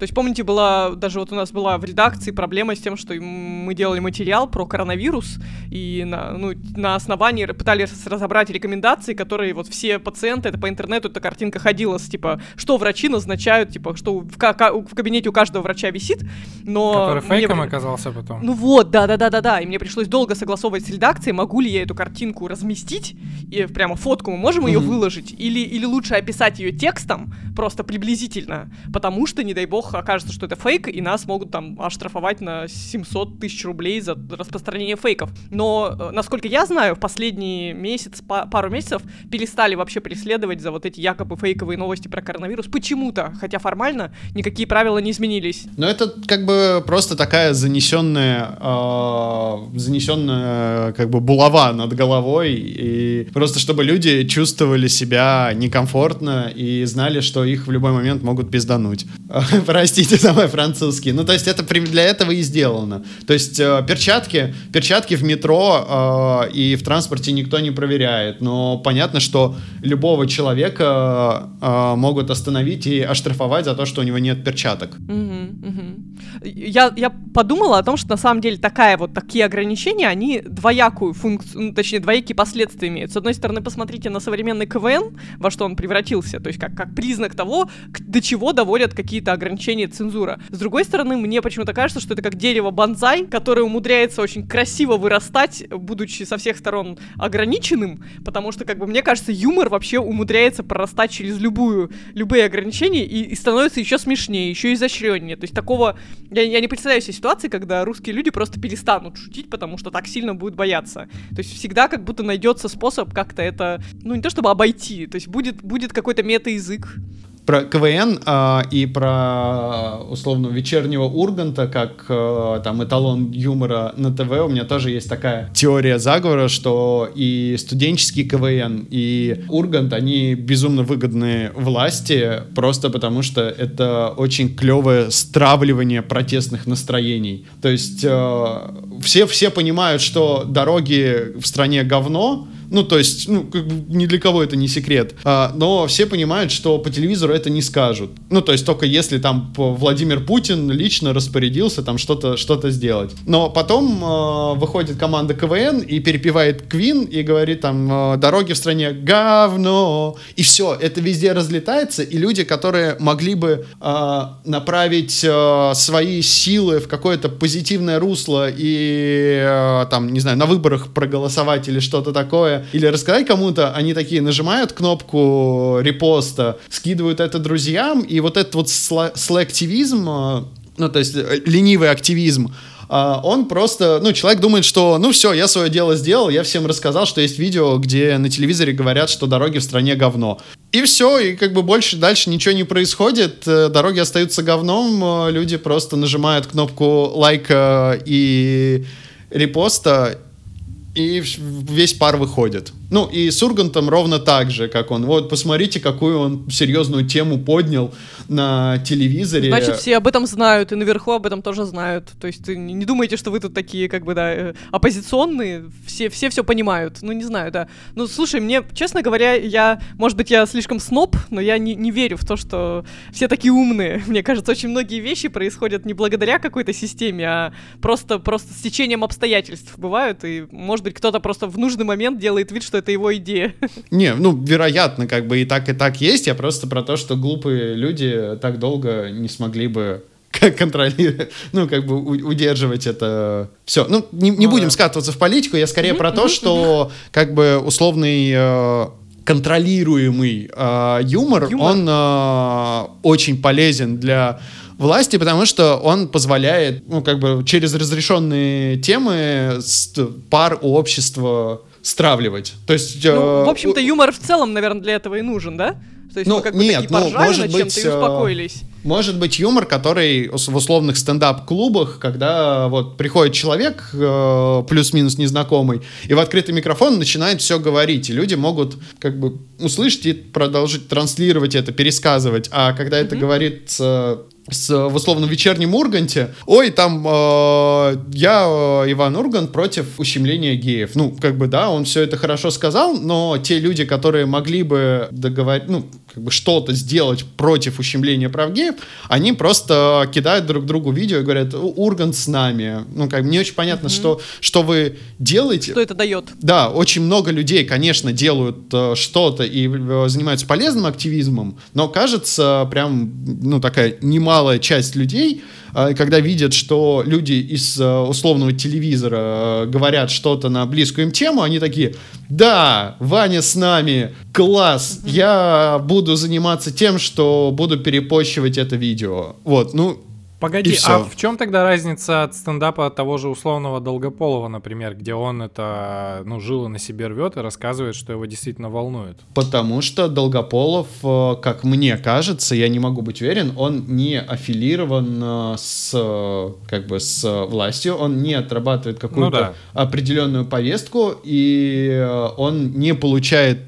То есть, помните, была, даже вот у нас была в редакции проблема с тем, что мы делали материал про коронавирус, и на, ну, на основании пытались разобрать рекомендации, которые вот все пациенты, это по интернету эта картинка ходила, с типа, что врачи назначают, типа, что в, ка- в кабинете у каждого врача висит, но... Который фейком мне... оказался потом. Ну вот, да-да-да-да-да, и мне пришлось долго согласовывать с редакцией, могу ли я эту картинку разместить, и прямо фотку мы можем mm-hmm. ее выложить, или, или лучше описать ее текстом, просто приблизительно, потому что, не дай бог, окажется, что это фейк, и нас могут там оштрафовать на семьсот тысяч рублей за распространение фейков. Но, насколько я знаю, в последний месяц, пару месяцев перестали вообще преследовать за вот эти якобы фейковые новости про коронавирус. Почему-то, хотя формально никакие правила не изменились. Но это как бы просто такая занесенная, э, занесенная как бы булава над головой, и просто чтобы люди чувствовали себя некомфортно и знали, что их в любой момент могут пиздануть. Простите за мой французский. Ну, то есть это для этого и сделано. То есть э, перчатки, перчатки в метро э, и в транспорте никто не проверяет. Но понятно, что любого человека э, могут остановить и оштрафовать за то, что у него нет перчаток. Mm-hmm, mm-hmm. Я, я подумала о том, что на самом деле такая вот, такие ограничения, они двоякую функцию, ну, точнее, двоякие последствия имеют. С одной стороны, посмотрите на современный КВН, во что он превратился. То есть как, как признак того, до чего доводят какие-то ограничения. Ограничение, цензура. С другой стороны, мне почему-то кажется, что это как дерево бонсай, которое умудряется очень красиво вырастать, будучи со всех сторон ограниченным, потому что, как бы, мне кажется, юмор вообще умудряется прорастать через любую, любые ограничения и, и становится еще смешнее, еще изощреннее. То есть такого... Я, я не представляю себе ситуации, когда русские люди просто перестанут шутить, потому что так сильно будут бояться. То есть всегда как будто найдется способ как-то это... Ну, не то чтобы обойти, то есть будет, будет какой-то мета-язык. Про КВН э, и про условно вечернего Урганта как э, там эталон юмора на ТВ у меня тоже есть такая теория заговора, что и студенческий КВН, и Ургант, они безумно выгодны власти, просто потому что это очень клевое стравливание протестных настроений. То есть э, все, все понимают, что дороги в стране говно. Ну, то есть, ну, как бы ни для кого это не секрет. А, но все понимают, что по телевизору это не скажут. Ну, то есть, только если там Владимир Путин лично распорядился там что-то, что-то сделать. Но потом а, выходит команда КВН и перепевает Квин и говорит там «Дороги в стране говно». И все, это везде разлетается, и люди, которые могли бы а, направить а, свои силы в какое-то позитивное русло и а, там, не знаю, на выборах проголосовать или что-то такое, такое, или рассказать кому-то, они такие нажимают кнопку репоста, скидывают это друзьям, и вот этот вот слэктивизм, ну, то есть ленивый активизм, он просто, ну, человек думает, что, ну, все, я свое дело сделал, я всем рассказал, что есть видео, где на телевизоре говорят, что дороги в стране говно. И все, и как бы больше дальше ничего не происходит, дороги остаются говном, люди просто нажимают кнопку лайка и репоста, и весь пар выходит. Ну, и с Ургантом ровно так же, как он. Вот, посмотрите, какую он серьезную тему поднял на телевизоре. Значит, все об этом знают, и наверху об этом тоже знают. То есть не думайте, что вы тут такие, как бы, да, оппозиционные, все все, все понимают. Ну, не знаю, да. Ну, слушай, мне, честно говоря, я, может быть, я слишком сноб, но я не, не верю в то, что все такие умные. Мне кажется, очень многие вещи происходят не благодаря какой-то системе, а просто, просто с течением обстоятельств бывают, и, может быть, кто-то просто в нужный момент делает вид, что это его идея. Не, ну, вероятно, как бы и так, и так есть. Я просто про то, что глупые люди так долго не смогли бы контролировать, ну, как бы удерживать это все. Ну, не, не будем скатываться в политику. Я скорее mm-hmm, про то, mm-hmm. что как бы условный э, контролируемый э, юмор, юмор, он э, очень полезен для власти, потому что он позволяет, ну, как бы через разрешенные темы пар у общества стравливать. То есть, ну, э, в общем-то, юмор в целом, наверное, для этого и нужен, да? То есть, ну, мы как бы нет, такие поржали, ну, может над чем-то быть, и успокоились. Может быть, юмор, который в условных стендап-клубах, когда вот приходит человек, э, плюс-минус незнакомый, и в открытый микрофон начинает все говорить, и люди могут как бы услышать и продолжить транслировать это, пересказывать. А когда mm-hmm. это говорит... Э, С, в условном вечернем Урганте, ой, там э, я, э, Иван Ургант, против ущемления геев. Ну, как бы, да, он все это хорошо сказал, но те люди, которые могли бы договорить, ну, как бы что-то сделать против ущемления прав геев, они просто кидают друг другу видео и говорят, Ургант с нами. Ну, как бы не очень понятно, mm-hmm. что, что вы делаете. Что это дает. Да, очень много людей, конечно, делают э, что-то и э, занимаются полезным активизмом, но кажется, прям, ну, такая немалая часть людей, когда видят, что люди из условного телевизора говорят что-то на близкую им тему, они такие: да, Ваня с нами, класс, я буду заниматься тем, что буду перепощивать это видео. Вот, ну, погоди, а в чем тогда разница от стендапа того же условного Долгополова, например, где он это, ну, жило на себе рвет и рассказывает, что его действительно волнует? Потому что Долгополов, как мне кажется, я не могу быть уверен, он не аффилирован с, как бы, с властью, он не отрабатывает какую-то, ну, да. определенную повестку, и он не получает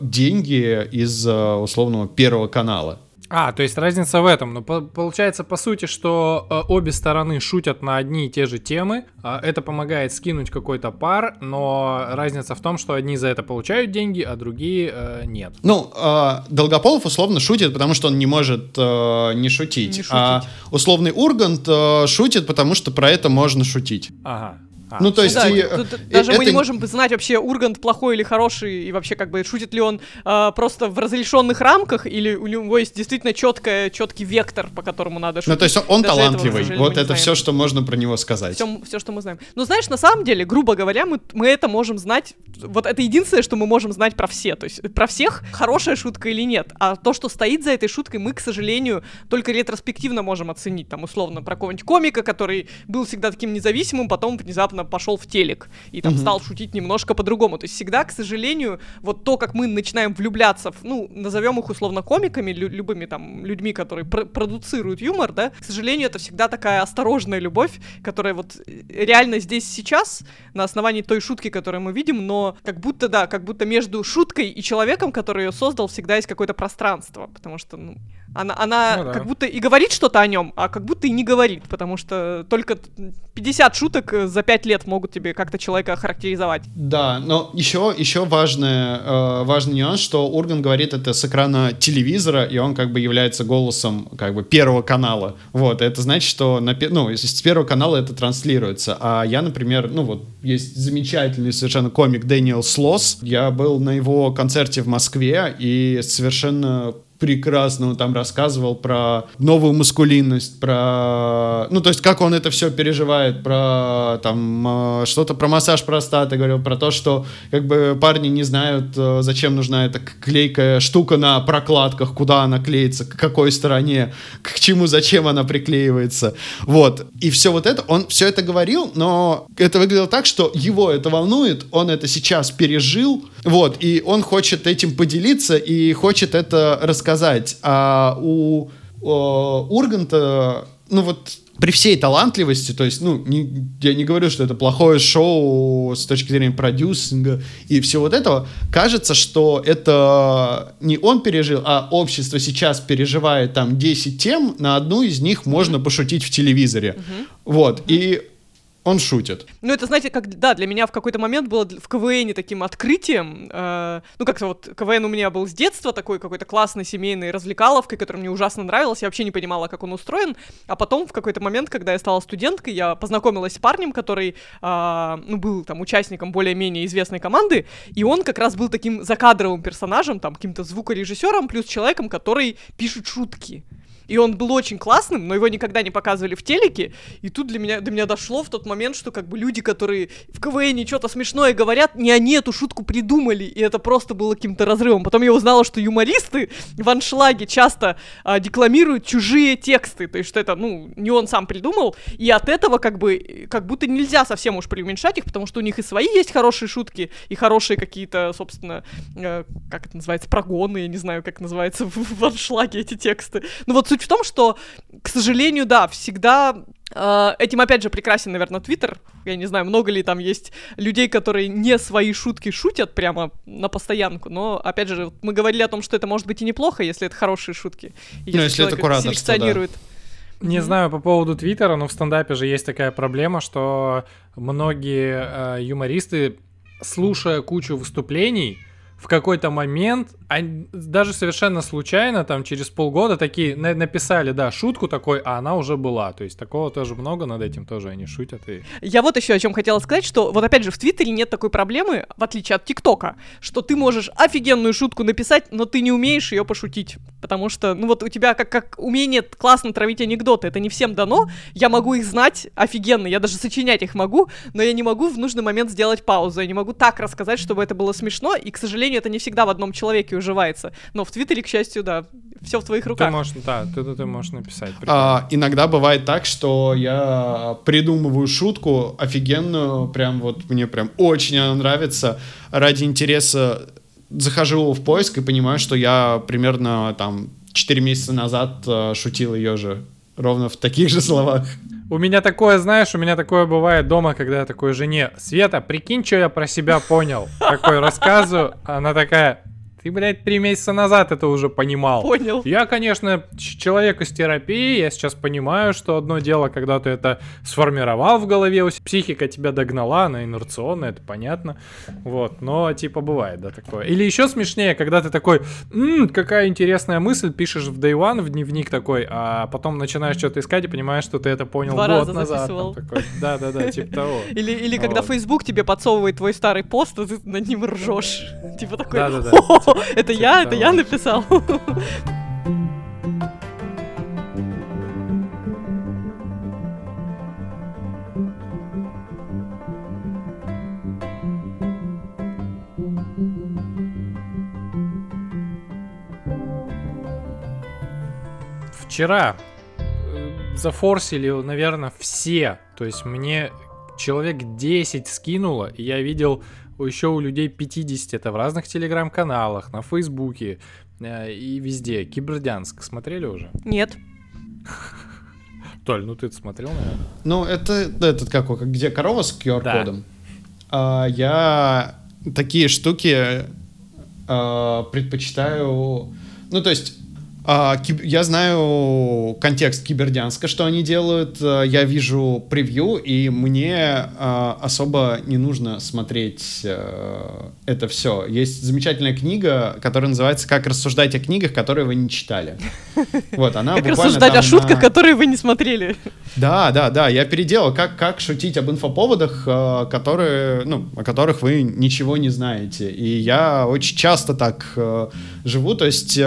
деньги из условного Первого канала. А, то есть разница в этом. Ну, по- получается, по сути, что э, обе стороны шутят на одни и те же темы. Э, это помогает скинуть какой-то пар, но разница в том, что одни за это получают деньги, а другие э, нет. Ну, э, Долгополов условно шутит, потому что он не может э, не шутить. Не шутить. А условный Ургант э, шутит, потому что про это можно шутить. Ага. А, ну, то есть, да, и, тут и, даже и мы это... не можем знать вообще, Ургант плохой или хороший, и вообще, как бы, шутит ли он а, просто в разрешенных рамках, или у него есть действительно четкая, четкий вектор, по которому надо шутить. Ну, то есть он даже талантливый, этого, вот это знаем. Все, что можно про него сказать. Все, все, что мы знаем. Ну, знаешь, на самом деле, грубо говоря, мы, мы это можем знать, вот это единственное, что мы можем знать про все, то есть про всех, хорошая шутка или нет, а то, что стоит за этой шуткой, мы, к сожалению, только ретроспективно можем оценить, там, условно, про какого-нибудь комика, который был всегда таким независимым, потом внезапно пошел в телек и там mm-hmm. стал шутить немножко по-другому. То есть всегда, к сожалению, вот то, как мы начинаем влюбляться в, ну, назовем их условно комиками, лю- любыми там людьми, которые пр- продуцируют юмор, да, к сожалению, это всегда такая осторожная любовь, которая вот реально здесь сейчас, на основании той шутки, которую мы видим, но как будто, да, как будто между шуткой и человеком, который ее создал, всегда есть какое-то пространство, потому что, ну, она, она ну, да. как будто и говорит что-то о нем, а как будто и не говорит, потому что только пятьдесят шуток за пять лет могут тебе как-то человека характеризовать. Да, но еще, еще важный, э, важный нюанс, что Ургант говорит это с экрана телевизора, и он как бы является голосом, как бы, Первого канала. Вот, это значит, что на, ну, с Первого канала это транслируется. А я, например, ну вот, есть замечательный совершенно комик Дэниел Слосс. Я был на его концерте в Москве, и совершенно прекрасно, он там рассказывал про новую маскулинность, про... Ну, то есть, как он это все переживает, про там что-то про массаж простаты, говорил про то, что как бы парни не знают, зачем нужна эта клейкая штука на прокладках, куда она клеится, к какой стороне, к чему, зачем она приклеивается. Вот. И все вот это, он все это говорил, но это выглядело так, что его это волнует, он это сейчас пережил, вот, и он хочет этим поделиться и хочет это рассказать. А у, у Урганта, ну вот, при всей талантливости, то есть, ну, не, я не говорю, что это плохое шоу с точки зрения продюсинга и всего вот этого, кажется, что это не он пережил, а общество сейчас переживает там десять тем, на одну из них можно mm-hmm. пошутить в телевизоре. Mm-hmm. Вот, mm-hmm. и он шутит. Ну, это, знаете, как, да, для меня в какой-то момент было в КВНе таким открытием, э, ну, как-то вот КВН у меня был с детства такой какой-то классной семейной развлекаловкой, которая мне ужасно нравилась, я вообще не понимала, как он устроен, а потом в какой-то момент, когда я стала студенткой, я познакомилась с парнем, который, э, ну, был там участником более-менее известной команды, и он как раз был таким закадровым персонажем, там, каким-то звукорежиссером, плюс человеком, который пишет шутки. И он был очень классным, но его никогда не показывали в телеке. И тут для меня, до меня дошло в тот момент, что как бы люди, которые в КВНе что-то смешное говорят, не они эту шутку придумали, и это просто было каким-то разрывом. Потом я узнала, что юмористы в аншлаге часто а, декламируют чужие тексты, то есть что это, ну, не он сам придумал, и от этого как бы, как будто нельзя совсем уж преуменьшать их, потому что у них и свои есть хорошие шутки, и хорошие какие-то, собственно, э, как это называется, прогоны, я не знаю, как называется в, в аншлаге эти тексты. Ну вот в том, что, к сожалению, да, всегда э, этим, опять же, прекрасен, наверное, Твиттер. Я не знаю, много ли там есть людей, которые не свои шутки шутят прямо на постоянку, но, опять же, мы говорили о том, что это может быть и неплохо, если это хорошие шутки. Если, ну, если человек это кураторство, селекционирует. Да. Не mm-hmm. знаю по поводу Твиттера, но в стендапе же есть такая проблема, что многие э, юмористы, слушая кучу выступлений, в какой-то момент, они даже совершенно случайно, там, через полгода такие на- написали, да, шутку такой, а она уже была. То есть такого тоже много, над этим тоже они шутят. И... Я вот еще о чем хотела сказать, что вот опять же в Твиттере нет такой проблемы, в отличие от ТикТока, что ты можешь офигенную шутку написать, но ты не умеешь ее пошутить. Потому что, ну вот у тебя как, как умение классно травить анекдоты, это не всем дано. Я могу их знать офигенно, я даже сочинять их могу, но я не могу в нужный момент сделать паузу, я не могу так рассказать, чтобы это было смешно, и, к сожалению, это не всегда в одном человеке уживается. Но в Твиттере, к счастью, да, все в твоих руках. Ты можешь, да, ты, ты можешь написать. А, иногда бывает так, что я придумываю шутку офигенную, прям вот мне прям очень она нравится. Ради интереса захожу в поиск и понимаю, что я примерно там четыре месяца назад шутил ее же. Ровно в таких же словах. У меня такое, знаешь, у меня такое бывает дома, когда я такой жене: Света, прикинь, что я про себя понял. Такой рассказываю, она такая: ты, блядь, три месяца назад это уже понимал. Понял. Я, конечно, человек из терапии, я сейчас понимаю, что одно дело, когда ты это сформировал в голове, психика тебя догнала, она инерционная, это понятно. Вот, но типа бывает, да, такое. Или еще смешнее, когда ты такой: «М-м, какая интересная мысль», пишешь в Day One, в дневник такой, а потом начинаешь что-то искать и понимаешь, что ты это понял два год назад. Там, такой, да-да-да, типа того. Или, или вот. Когда Facebook тебе подсовывает твой старый пост, а ты над ним ржешь. Типа такой... Да-да-да. Это я, это я написал. Вчера зафорсили, наверное, все. То есть мне человек десять скинуло, и я видел... Еще у людей пятьдесят, это в разных телеграм-каналах, на Фейсбуке э, и везде. Кибердянск смотрели уже? Нет. Толь, ну ты это смотрел, наверное? Ну, это этот какой, где корова с ку ар-кодом. Да. А, я такие штуки а, предпочитаю... Ну, то есть... Я знаю контекст Кибердянска, что они делают, я вижу превью, и мне особо не нужно смотреть это все. Есть замечательная книга, которая называется «Как рассуждать о книгах, которые вы не читали». Вот, она как рассуждать о шутках, на... которые вы не смотрели. Да, да, да, я переделал, как, как шутить об инфоповодах, которые, ну, о которых вы ничего не знаете. И я очень часто так живу, то есть...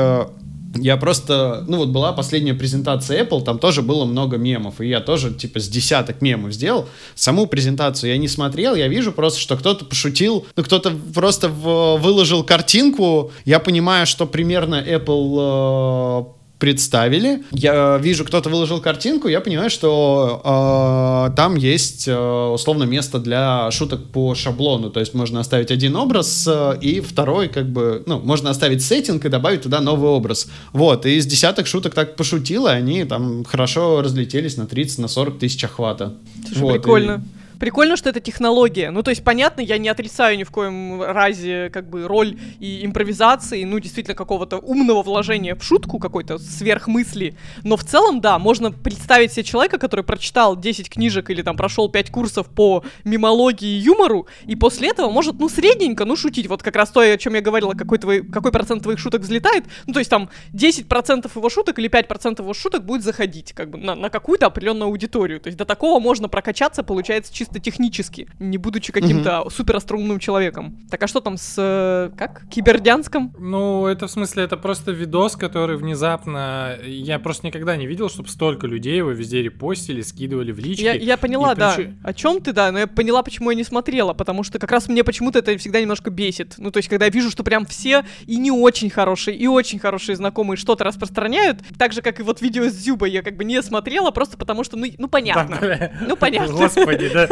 Я просто, ну вот была последняя презентация Apple, там тоже было много мемов, и я тоже типа с десяток мемов сделал. Саму презентацию я не смотрел, я вижу просто, что кто-то пошутил, ну кто-то просто в, выложил картинку, я понимаю, что примерно Apple... Э- представили. Я вижу, кто-то выложил картинку, я понимаю, что э, там есть, э, условно, место для шуток по шаблону, то есть можно оставить один образ э, и второй, как бы, ну, можно оставить сеттинг и добавить туда новый образ. Вот, и из десяток шуток так пошутило, они там хорошо разлетелись на тридцать, на сорок тысяч охвата. Слушай, вот, прикольно. И... Прикольно, что это технология. Ну, то есть, понятно, я не отрицаю ни в коем разе как бы роль и импровизации, ну, действительно, какого-то умного вложения в шутку, какой-то сверхмысли. Но в целом, да, можно представить себе человека, который прочитал десять книжек или там прошел пять курсов по мемологии и юмору, и после этого может, ну, средненько, ну, шутить. Вот как раз то, о чем я говорила, какой, твой, какой процент твоих шуток взлетает. Ну, то есть, там, десять процентов его шуток или пять процентов его шуток будет заходить как бы на, на какую-то определенную аудиторию. То есть, до такого можно прокачаться, получается, чисто технически, не будучи каким-то mm-hmm. суперостроумным человеком. Так а что там с... как? Кибердянском? Ну, это в смысле, это просто видос, который внезапно... Я просто никогда не видел, чтобы столько людей его везде репостили, скидывали в лички. Я, я поняла, и да, прич... о чем ты, да, но я поняла, почему я не смотрела, потому что как раз мне почему-то это всегда немножко бесит. Ну, то есть, когда я вижу, что прям все и не очень хорошие, и очень хорошие знакомые что-то распространяют, так же, как и вот видео с Дзюбой я как бы не смотрела, просто потому что, ну, ну понятно. Да, ну, понятно. Господи, да.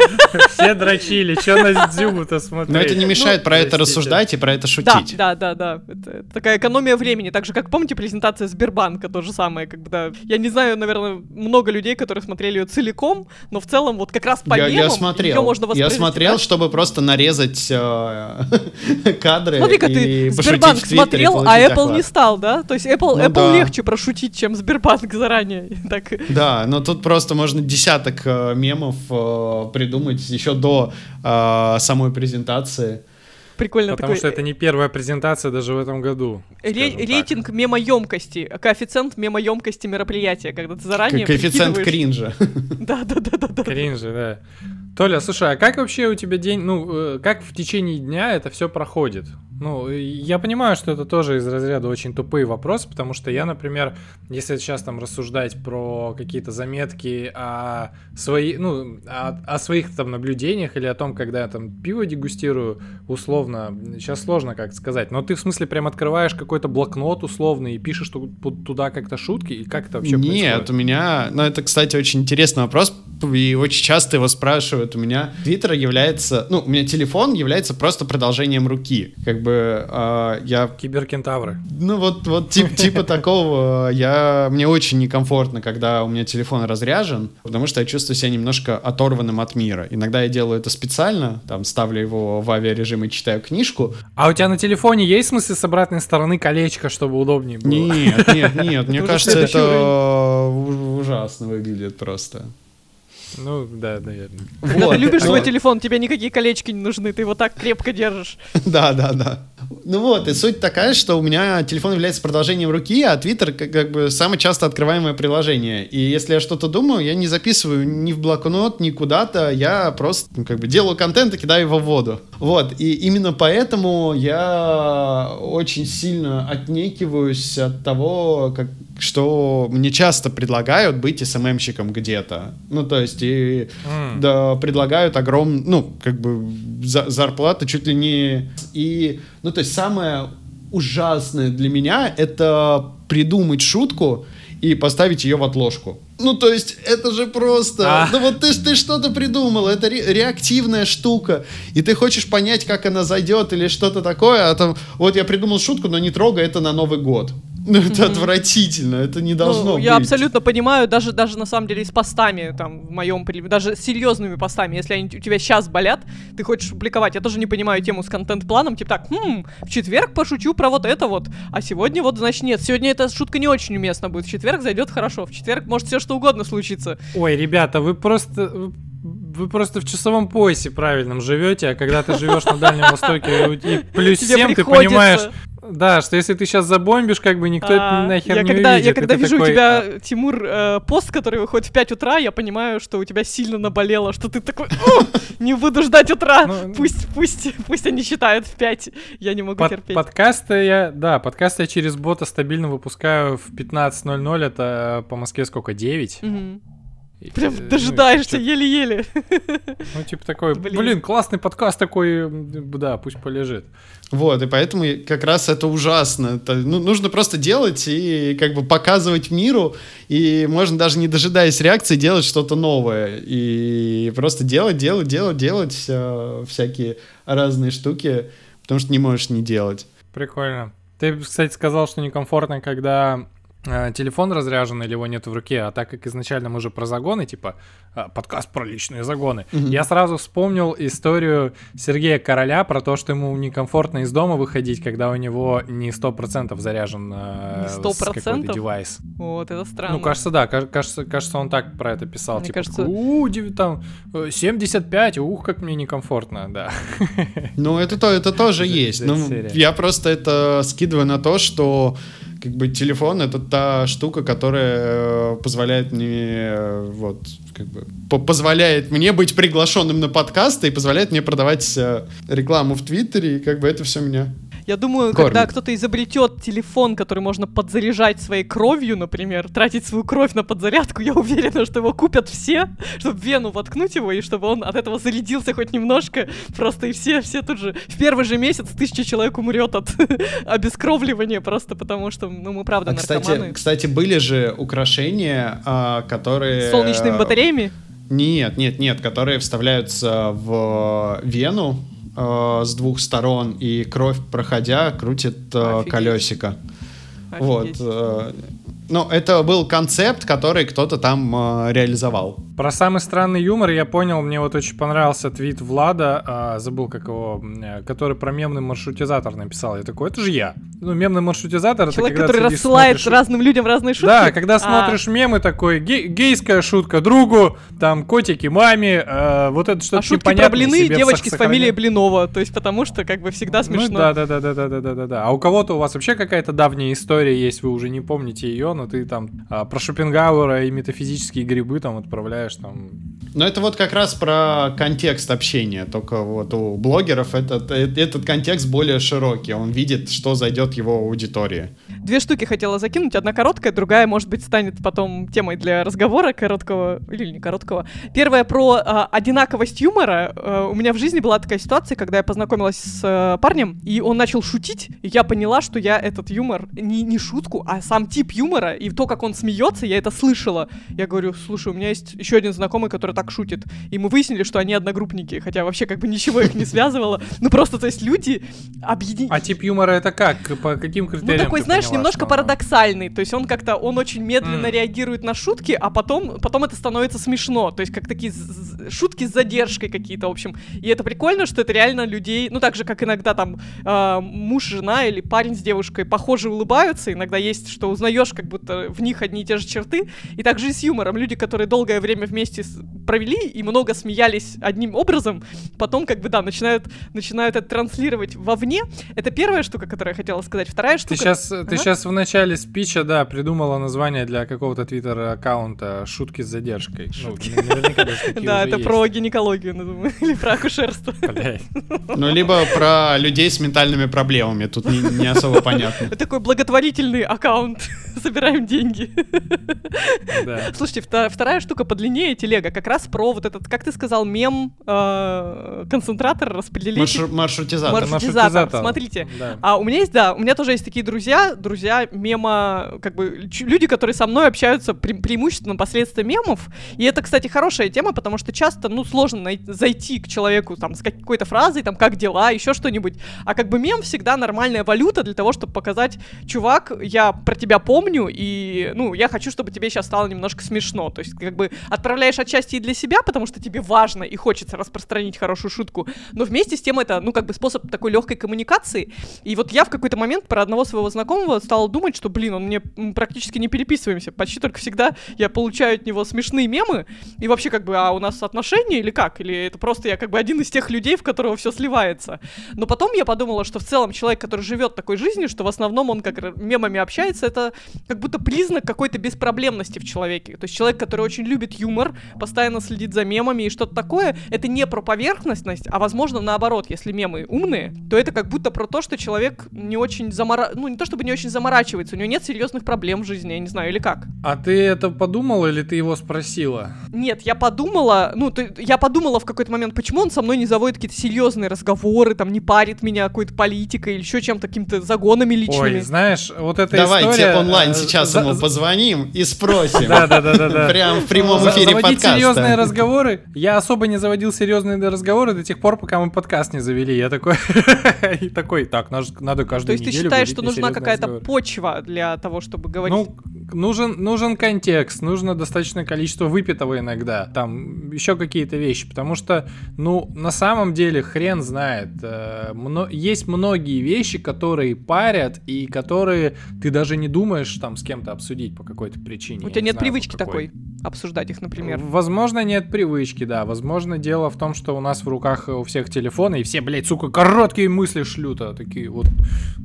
Все дрочили, что на Дзюбу-то смотреть? Но это не мешает ну, про это рассуждать и про это шутить. Да, да, да, да. Это такая экономия времени. Так же, как помните, презентация Сбербанка, то же самое, когда... Я не знаю, наверное, много людей, которые смотрели ее целиком, но в целом вот как раз по я, мемам я смотрел, ее можно воспроизвести. Я смотрел, да? Чтобы просто нарезать э, кадры. Смотри-ка, ты Сбербанк в Твиттере, смотрел, а Apple охват не стал, да? То есть Apple, ну, Apple да. легче прошутить, чем Сбербанк заранее. Так. Да, но тут просто можно десяток э, мемов э, придумать еще до э, самой презентации. Прикольно. Потому такой... что это не первая презентация даже в этом году. Ре- рейтинг так. мемоемкости, коэффициент мемоемкости мероприятия, когда ты заранее коэффициент прикидываешь... кринжа. Да-да-да. Кринжа, да. Толя, слушай, а как вообще у тебя день, ну, как в течение дня это все проходит? Ну, я понимаю, что это тоже из разряда очень тупые вопросы, потому что я, например, если сейчас там рассуждать про какие-то заметки о, свои, ну, о, о своих там наблюдениях или о том, когда я там пиво дегустирую, условно, сейчас сложно как-то сказать, но ты в смысле прям открываешь какой-то блокнот условный и пишешь туда как-то шутки, и как это вообще Нет, происходит? Нет, у меня, ну это, кстати, очень интересный вопрос, и очень часто его спрашивают. У меня Твиттер является, ну, у меня телефон является просто продолжением руки, как бы я... Киберкентавры. Ну вот, вот тип, типа такого. Я... Мне очень некомфортно, когда у меня телефон разряжен, потому что я чувствую себя немножко оторванным от мира. Иногда я делаю это специально, там ставлю его в авиарежим и читаю книжку. А у тебя на телефоне есть в смысле с обратной стороны колечко, чтобы удобнее было? Нет, нет, нет. Мне кажется, это ужасно выглядит просто. Ну, да, наверное. Вот. Когда ты любишь свой телефон, тебе никакие колечки не нужны, ты его так крепко держишь. Да, да, да. Ну вот, и суть такая, что у меня телефон является продолжением руки, а Twitter как, как бы самое часто открываемое приложение. И если я что-то думаю, я не записываю ни в блокнот, ни куда-то, я просто ну, как бы делаю контент и кидаю его в воду. Вот, и именно поэтому я очень сильно отнекиваюсь от того, как, что мне часто предлагают быть эс эм эм-щиком где-то. Ну, то есть, и mm. да, предлагают огромную, ну, как бы, за, зарплату чуть ли не... И, ну, то есть, самое ужасное для меня — это придумать шутку и поставить ее в отложку. Ну, то есть, это же просто... А. Ну, вот ты, ты что-то придумал, это ре- реактивная штука, и ты хочешь понять, как она зайдет или что-то такое, а там, вот я придумал шутку, но не трогай это на Новый год. Ну, это mm-hmm. отвратительно, это не должно ну, быть. Я абсолютно понимаю, даже, даже на самом деле с постами, там, в моем примере, даже с серьезными постами, если они у тебя сейчас болят, ты хочешь публиковать. Я тоже не понимаю тему с контент-планом, типа так, хм, в четверг пошучу про вот это вот, а сегодня вот, значит, нет, сегодня эта шутка не очень уместна будет, в четверг зайдет хорошо, в четверг может все что угодно случится. Ой, ребята, вы просто... Вы просто в часовом поясе правильном живете, а когда ты живешь на Дальнем Востоке и плюс семь, ты понимаешь... Да, что если ты сейчас забомбишь, как бы никто а, это нахер я не когда, увидит. Я когда это вижу такой... у тебя, а... Тимур, э, пост, который выходит в пять утра, я понимаю, что у тебя сильно наболело, что ты такой, не буду ждать утра, ну, пусть, пусть, пусть они считают в пять, я не могу под, терпеть. Подкасты я, да, подкасты я через бота стабильно выпускаю в пятнадцать ноль-ноль, это по Москве сколько, девять? Угу. И, прям э, дожидаешься, ну, еле-еле. Ну, типа такой, блин. блин, классный подкаст такой, да, пусть полежит. Вот, и поэтому как раз это ужасно. Это, ну, нужно просто делать и как бы показывать миру, и можно даже не дожидаясь реакции делать что-то новое. И просто делать, делать, делать, делать э, всякие разные штуки, потому что не можешь не делать. Прикольно. Ты, кстати, сказал, что некомфортно, когда... телефон разряжен или его нет в руке, а так как изначально мы же про загоны, типа подкаст про личные загоны, mm-hmm. я сразу вспомнил историю Сергея Короля про то, что ему некомфортно из дома выходить, когда у него не сто процентов заряжен э, сто процентов? Какой-то девайс. Вот, это странно. Ну, кажется, да, кажется, кажется он так про это писал. Мне типа, кажется... у там семьдесят пять, ух, как мне некомфортно, да. Ну, это, то, это тоже есть. Ну, я просто это скидываю на то, что как бы телефон — это та штука, которая позволяет мне вот, как бы, позволяет мне быть приглашенным на подкасты и позволяет мне продавать рекламу в Твиттере, и как бы это все меня Я думаю, кормит. Когда кто-то изобретет телефон, который можно подзаряжать своей кровью, например, тратить свою кровь на подзарядку, я уверена, что его купят все, чтобы в вену воткнуть его, и чтобы он от этого зарядился хоть немножко, просто и все, все тут же. В первый же месяц тысяча человек умрет от обескровливания просто потому, что, ну, мы правда а, наркоманы. Кстати, кстати, были же украшения, которые... С солнечными батареями? Нет, нет, нет, которые вставляются в вену, с двух сторон, и кровь, проходя, крутит Офигеть. колесико. Офигеть. Вот. Ну, это был концепт, который кто-то там реализовал. Про самый странный юмор я понял, мне вот очень понравился твит Влада, забыл как его, который про мемный маршрутизатор написал. Я такой, это же я. Ну, мемный маршрутизатор... Человек, это когда который рассылает смотришь... разным людям разные шутки? Да, когда а. смотришь мемы, такой, гей, гейская шутка другу, там, котики маме, э, вот это что-то а непонятное себе. А шутки про блины, девочки с фамилией Блинова, то есть потому что как бы всегда смешно. Ну, да-да-да-да-да-да-да. А у кого-то у вас вообще какая-то давняя история есть, вы уже не помните ее, но ты там а, про Шопенгауэра и метафизические грибы там отправляешь там. Ну это вот как раз про контекст общения, только вот у блогеров этот, этот контекст более широкий, он видит, что зайдет его аудитории. Две штуки хотела закинуть, одна короткая, другая, может быть, станет потом темой для разговора короткого или не короткого. Первая про а, одинаковость юмора. А, у меня в жизни была такая ситуация, когда я познакомилась с а, парнем, и он начал шутить, и я поняла, что я этот юмор, не, не шутку, а сам тип юмора, и то, как он смеется, я это слышала. Я говорю, слушай, у меня есть еще один знакомый, который так шутит. И мы выяснили, что они одногруппники, хотя вообще как бы ничего их не связывало. Ну просто, то есть люди объединились. А тип юмора это как? По каким критериям? Ну такой, знаешь, немножко парадоксальный. То есть он как-то, он очень медленно реагирует на шутки, а потом это становится смешно. То есть как такие шутки с задержкой какие-то, в общем. И это прикольно, что это реально людей, ну так же, как иногда там муж, жена или парень с девушкой похоже улыбаются. Иногда есть, что узнаешь, как будто в них одни и те же черты. И также и с юмором. Люди, которые долгое время вместе провели и много смеялись одним образом, потом как бы, да, начинают, начинают это транслировать вовне. Это первая штука, которую я хотела сказать. Вторая штука... Ты сейчас, ага. ты сейчас в начале спича, да, придумала название для какого-то твиттер-аккаунта «Шутки с задержкой». Шутки. Ну, наверняка даже такие Да, это есть. Про гинекологию, ну, думаю, или про акушерство. Блядь. Ну, либо про людей с ментальными проблемами. Тут не, не особо понятно. Это такой благотворительный аккаунт. Собираем деньги. Да. Слушайте, вта- вторая штука подлиннее телега, как раз про вот этот, как ты сказал, мем, э- концентратор, распределитель. Марш- маршрутизатор. маршрутизатор. Маршрутизатор, смотрите. Да. А у меня есть, да, у меня тоже есть такие друзья, друзья мема, как бы ч- люди, которые со мной общаются пре- преимущественно посредством мемов, и это, кстати, хорошая тема, потому что часто, ну, сложно най- зайти к человеку там с какой-то фразой, там, как дела, еще что-нибудь, а как бы мем всегда нормальная валюта для того, чтобы показать, чувак, я про тебя помню, и, ну, я хочу, чтобы тебе сейчас стало немножко смешно. То есть, как бы, отправляешь отчасти не для себя, потому что тебе важно и хочется распространить хорошую шутку, но вместе с тем это, ну, как бы способ такой легкой коммуникации. И вот я в какой-то момент про одного своего знакомого стала думать, что, блин, он мне практически не переписываемся, почти только всегда я получаю от него смешные мемы, и вообще как бы, а у нас отношения или как? Или это просто я как бы один из тех людей, в которого все сливается? Но потом я подумала, что в целом человек, который живет такой жизнью, что в основном он как мемами общается, это как будто признак какой-то беспроблемности в человеке. То есть человек, который очень любит юмор, постоянно следит за мемами и что-то такое, это не про поверхностность, а, возможно, наоборот, если мемы умные, то это как будто про то, что человек не очень замора... ну, не то чтобы не очень заморачивается, у него нет серьезных проблем в жизни, я не знаю, или как. А ты это подумала или ты его спросила? Нет, я подумала, ну, ты, я подумала в какой-то момент, почему он со мной не заводит какие-то серьезные разговоры, там, не парит меня какой-то политикой или еще чем-то, каким-то загонами личными. Ой, знаешь, вот эта Давайте история... Давайте онлайн сейчас за... ему позвоним и спросим. Да-да-да. Прям в прямом эфире подкаста. Заводить серьезные разговоры? Я особо не заводил серьезные разговоры до тех пор, пока мы подкаст не завели. Я такой, и такой, так, надо каждую неделю... То есть ты считаешь, что нужна какая-то почва для того, чтобы говорить? Ну, нужен, нужен контекст, нужно достаточное количество выпитого иногда, там еще какие-то вещи, потому что, ну, на самом деле, хрен знает, э, мно, есть многие вещи, которые парят и которые ты даже не думаешь там с кем-то обсудить по какой-то причине. У тебя нет знаю, привычки какой. такой обсуждать их, например? Возможно, нет привычки, да, возможно, дело в том, что у нас в руках у всех телефоны, и все, блядь, сука, короткие мысли шлют, а такие вот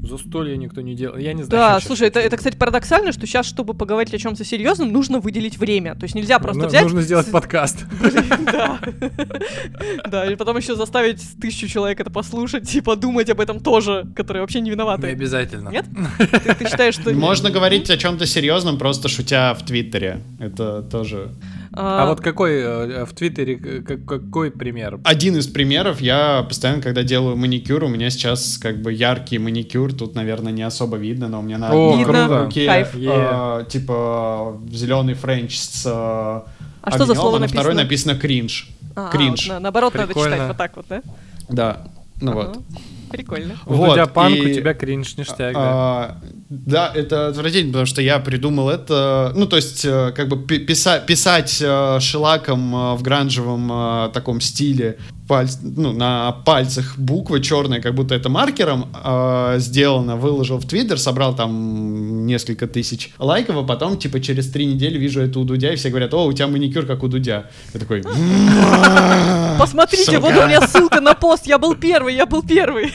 застолья никто не делал, я не знаю. Да, слушай, это, это, кстати, парадоксально, что сейчас, чтобы поговорить о чем-то серьезном, нужно выделить время. То есть нельзя просто ну, взять... Нужно сделать с... подкаст. Да. Да, и потом еще заставить тысячу человек это послушать и подумать об этом тоже, которые вообще не виноваты. Не обязательно. Нет? Ты считаешь, что... Можно говорить о чем-то серьезном, просто шутя в Твиттере. Это тоже... А вот какой в Твиттере, какой пример? Один из примеров, я постоянно, когда делаю маникюр, у меня сейчас как бы яркий маникюр, тут, наверное, не особо видно, но у меня на одной руке типа зеленый френч с огнем, а на второй написано кринж. Кринж. Наоборот, надо читать вот так вот, да? Да, ну вот. Прикольно. Вот, у тебя панк, и... у тебя кринж, ништяк, да? А, да, это отвратительно, потому что я придумал это, ну, то есть, как бы писа- писать шелаком в гранжевом таком стиле, пальц, ну, на пальцах буквы черные, как будто это маркером э, сделано, выложил в Твиттер, собрал там несколько тысяч лайков, а потом, типа, через три недели вижу это у Дудя, и все говорят, о, у тебя маникюр как у Дудя. Я такой... Посмотрите, вот у меня ссылка на пост, я был первый, я был первый.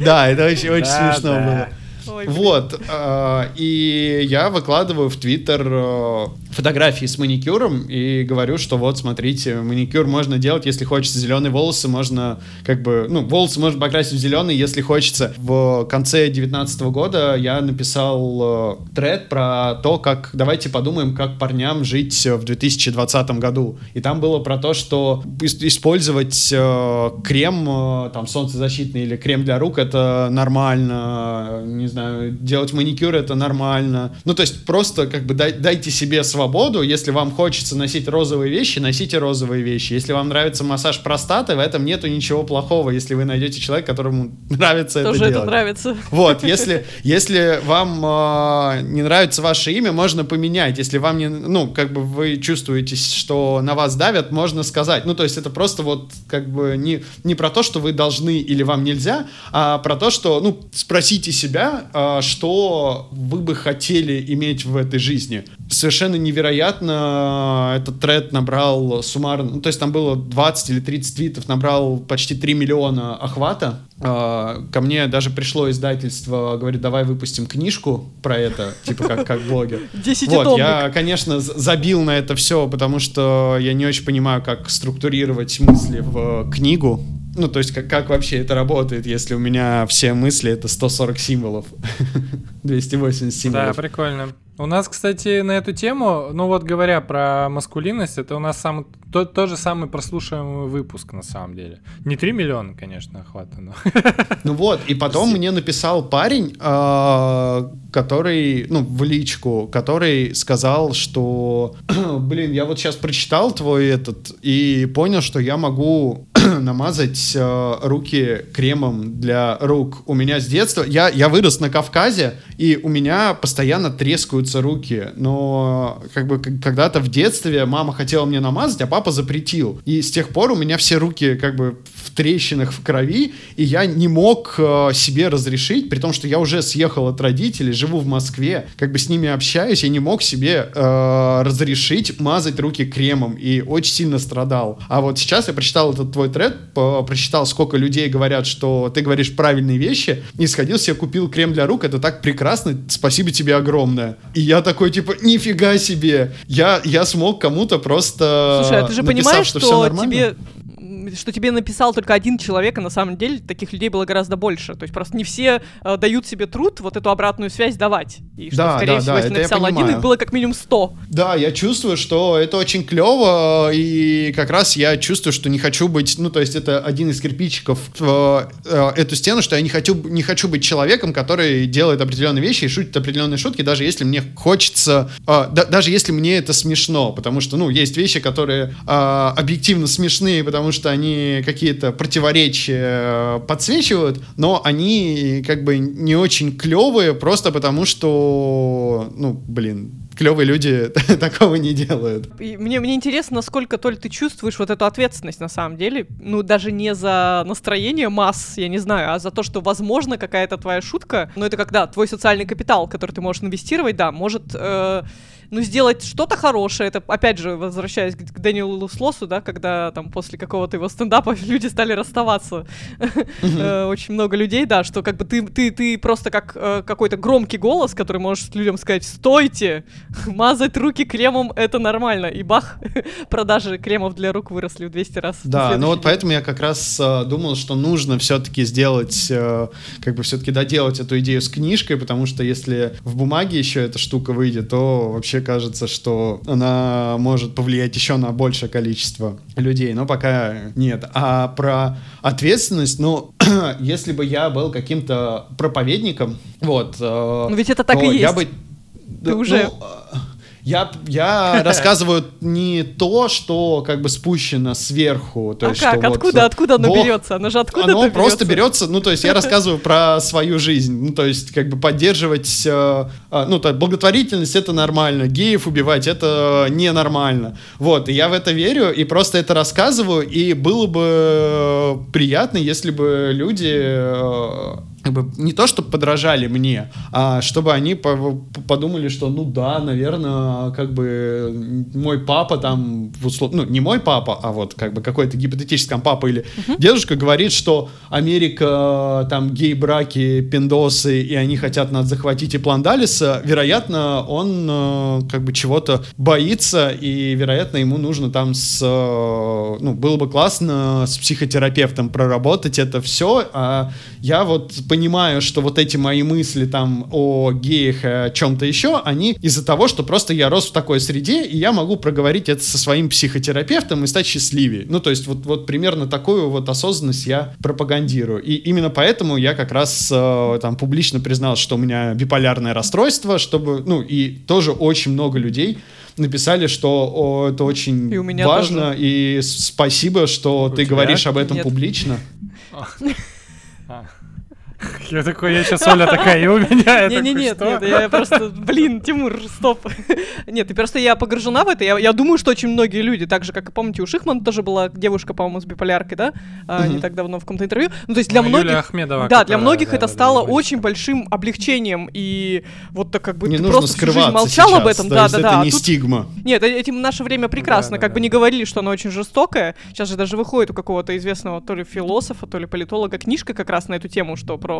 Да, это очень смешно было. Ой, вот, э, и я выкладываю в Твиттер э, фотографии с маникюром и говорю, что вот, смотрите, маникюр можно делать, если хочется зеленые волосы, можно как бы, ну, волосы можно покрасить в зеленый, если хочется. В конце девятнадцатого года я написал э, тред про то, как, давайте подумаем, как парням жить в две тысячи двадцатом году. И там было про то, что использовать э, крем, э, там, солнцезащитный или крем для рук, это нормально, не знаю, делать маникюр — это нормально. Ну, то есть просто как бы дай, дайте себе свободу. Если вам хочется носить розовые вещи, носите розовые вещи. Если вам нравится массаж простаты, в этом нету ничего плохого, если вы найдете человека, которому нравится это делать. Тоже это нравится. Вот, если, если вам э, не нравится ваше имя, можно поменять. Если вам не, ну, как бы вы чувствуете, что на вас давят, можно сказать. Ну, то есть это просто вот как бы не, не про то, что вы должны или вам нельзя, а про то, что, ну, спросите себя, э, что вы бы хотели иметь в этой жизни. Совершенно невероятно этот тред набрал суммарно, ну, то есть там было двадцать или тридцать твитов, набрал почти три миллиона охвата. Э, ко мне даже пришло издательство, говорит, давай выпустим книжку про это, типа как, как блогер. десятитомник. Вот, я, конечно, забил на это все, потому что я не очень понимаю, как структурировать мысли в книгу. Ну, то есть, как, как вообще это работает, если у меня все мысли — это сто сорок символов, двести восемьдесят символов. Да, прикольно. У нас, кстати, на эту тему, ну вот говоря про маскулинность, это у нас сам, то, тот же самый прослушиваемый выпуск, на самом деле. Не три миллиона, конечно, охвата, но... Ну вот, и потом мне написал парень, который, ну, в личку, который сказал, что, блин, я вот сейчас прочитал твой этот и понял, что я могу намазать э, руки кремом для рук. У меня с детства... Я, я вырос на Кавказе, и у меня постоянно трескаются руки. Но как бы когда-то в детстве мама хотела мне намазать, а папа запретил. И с тех пор у меня все руки как бы в трещинах, в крови, и я не мог э, себе разрешить, при том, что я уже съехал от родителей, живу в Москве, как бы с ними общаюсь, я не мог себе э, разрешить мазать руки кремом, и очень сильно страдал. А вот сейчас я прочитал этот твой тред, прочитал, сколько людей говорят, что ты говоришь правильные вещи, и сходил себе, купил крем для рук, это так прекрасно, спасибо тебе огромное. И я такой, типа, нифига себе! Я, я смог кому-то просто... Слушай, а ты же написав, понимаешь, что, что тебе... что тебе написал только один человек, а на самом деле таких людей было гораздо больше. То есть просто не все э, дают себе труд вот эту обратную связь давать. И что, да, скорее да, всего, да, если написал один, их было как минимум сто. Да, я чувствую, что это очень клево, и как раз я чувствую, что не хочу быть... Ну, то есть это один из кирпичиков в э, эту стену, что я не хочу, не хочу быть человеком, который делает определенные вещи и шутит определенные шутки, даже если мне хочется... Э, да, даже если мне это смешно, потому что, ну, есть вещи, которые э, объективно смешные, потому что они какие-то противоречия подсвечивают, но они как бы не очень клевые, просто потому что, ну, блин, клевые люди такого не делают. И мне, мне интересно, насколько, Толь, ты чувствуешь вот эту ответственность на самом деле, ну, даже не за настроение масс, я не знаю, а за то, что, возможно, какая-то твоя шутка, но это когда твой социальный капитал, который ты можешь инвестировать, да, может... Э- Ну, сделать что-то хорошее, это, опять же, возвращаясь к Дэниелу Слоссу, да, когда там после какого-то его стендапа люди стали расставаться. Очень много людей, да, что как бы ты просто как какой-то громкий голос, который можешь людям сказать: стойте, мазать руки кремом, это нормально. И бах, продажи кремов для рук выросли в двести раз. Да, ну вот поэтому я как раз думал, что нужно все-таки сделать, как бы все-таки доделать эту идею с книжкой, потому что если в бумаге еще эта штука выйдет, то вообще кажется, что она может повлиять еще на большее количество людей, но пока нет. А про ответственность, ну, если бы я был каким-то проповедником, вот... Э, ну ведь это так и есть. Я бы, Ты ну, уже... Ну, Я, я рассказываю не то, что как бы спущено сверху. То а есть, как? Что откуда, вот, откуда оно Бог, берется? Оно же откуда-то берется? Оно просто берется, ну то есть я рассказываю про свою жизнь. Ну то есть как бы поддерживать, э, э, ну так, благотворительность — это нормально, геев убивать — это ненормально. Вот, и я в это верю, и просто это рассказываю, и было бы приятно, если бы люди... Э, как бы не то, чтобы подражали мне, а чтобы они подумали, что, ну да, наверное, как бы мой папа там, ну не мой папа, а вот как бы какой-то гипотетический папа или uh-huh. дедушка говорит, что Америка, там гей-браки, пиндосы, и они хотят нас захватить и план Даллеса, вероятно, он как бы чего-то боится, и, вероятно, ему нужно там с, ну, было бы классно с психотерапевтом проработать это все, а я вот понимаю, что вот эти мои мысли там о геях, о чем-то еще, они из-за того, что просто я рос в такой среде, и я могу проговорить это со своим психотерапевтом и стать счастливее. Ну, то есть вот, вот примерно такую вот осознанность я пропагандирую. И именно поэтому я как раз э, там публично признал, что у меня биполярное расстройство, чтобы, ну, и тоже очень много людей написали, что о, это очень и важно, тоже. И спасибо, что у ты тебя? говоришь об этом Нет. публично. Я такой, я сейчас Оля такая, и у меня это. Не-не-нет, я просто, блин, Тимур, стоп. Нет, ты просто я погружена в это. Я, я думаю, что очень многие люди, так же, как и помните, у Шихмана тоже была девушка, по-моему, с биполяркой, да, а, не так давно в каком-то интервью. Ну, то есть для ну, многих. Юлия Ахмедова, да, для многих да, это да, стало да, очень большим облегчением. И вот так как бы не ты нужно просто всю жизнь молчал сейчас, об этом, да, да, да. Это а не тут... стигма. Нет, этим наше время прекрасно. Да, как да, бы да. не говорили, что оно очень жестокое. Сейчас же даже выходит у какого-то известного то ли философа, то ли политолога книжка как раз на эту тему, что про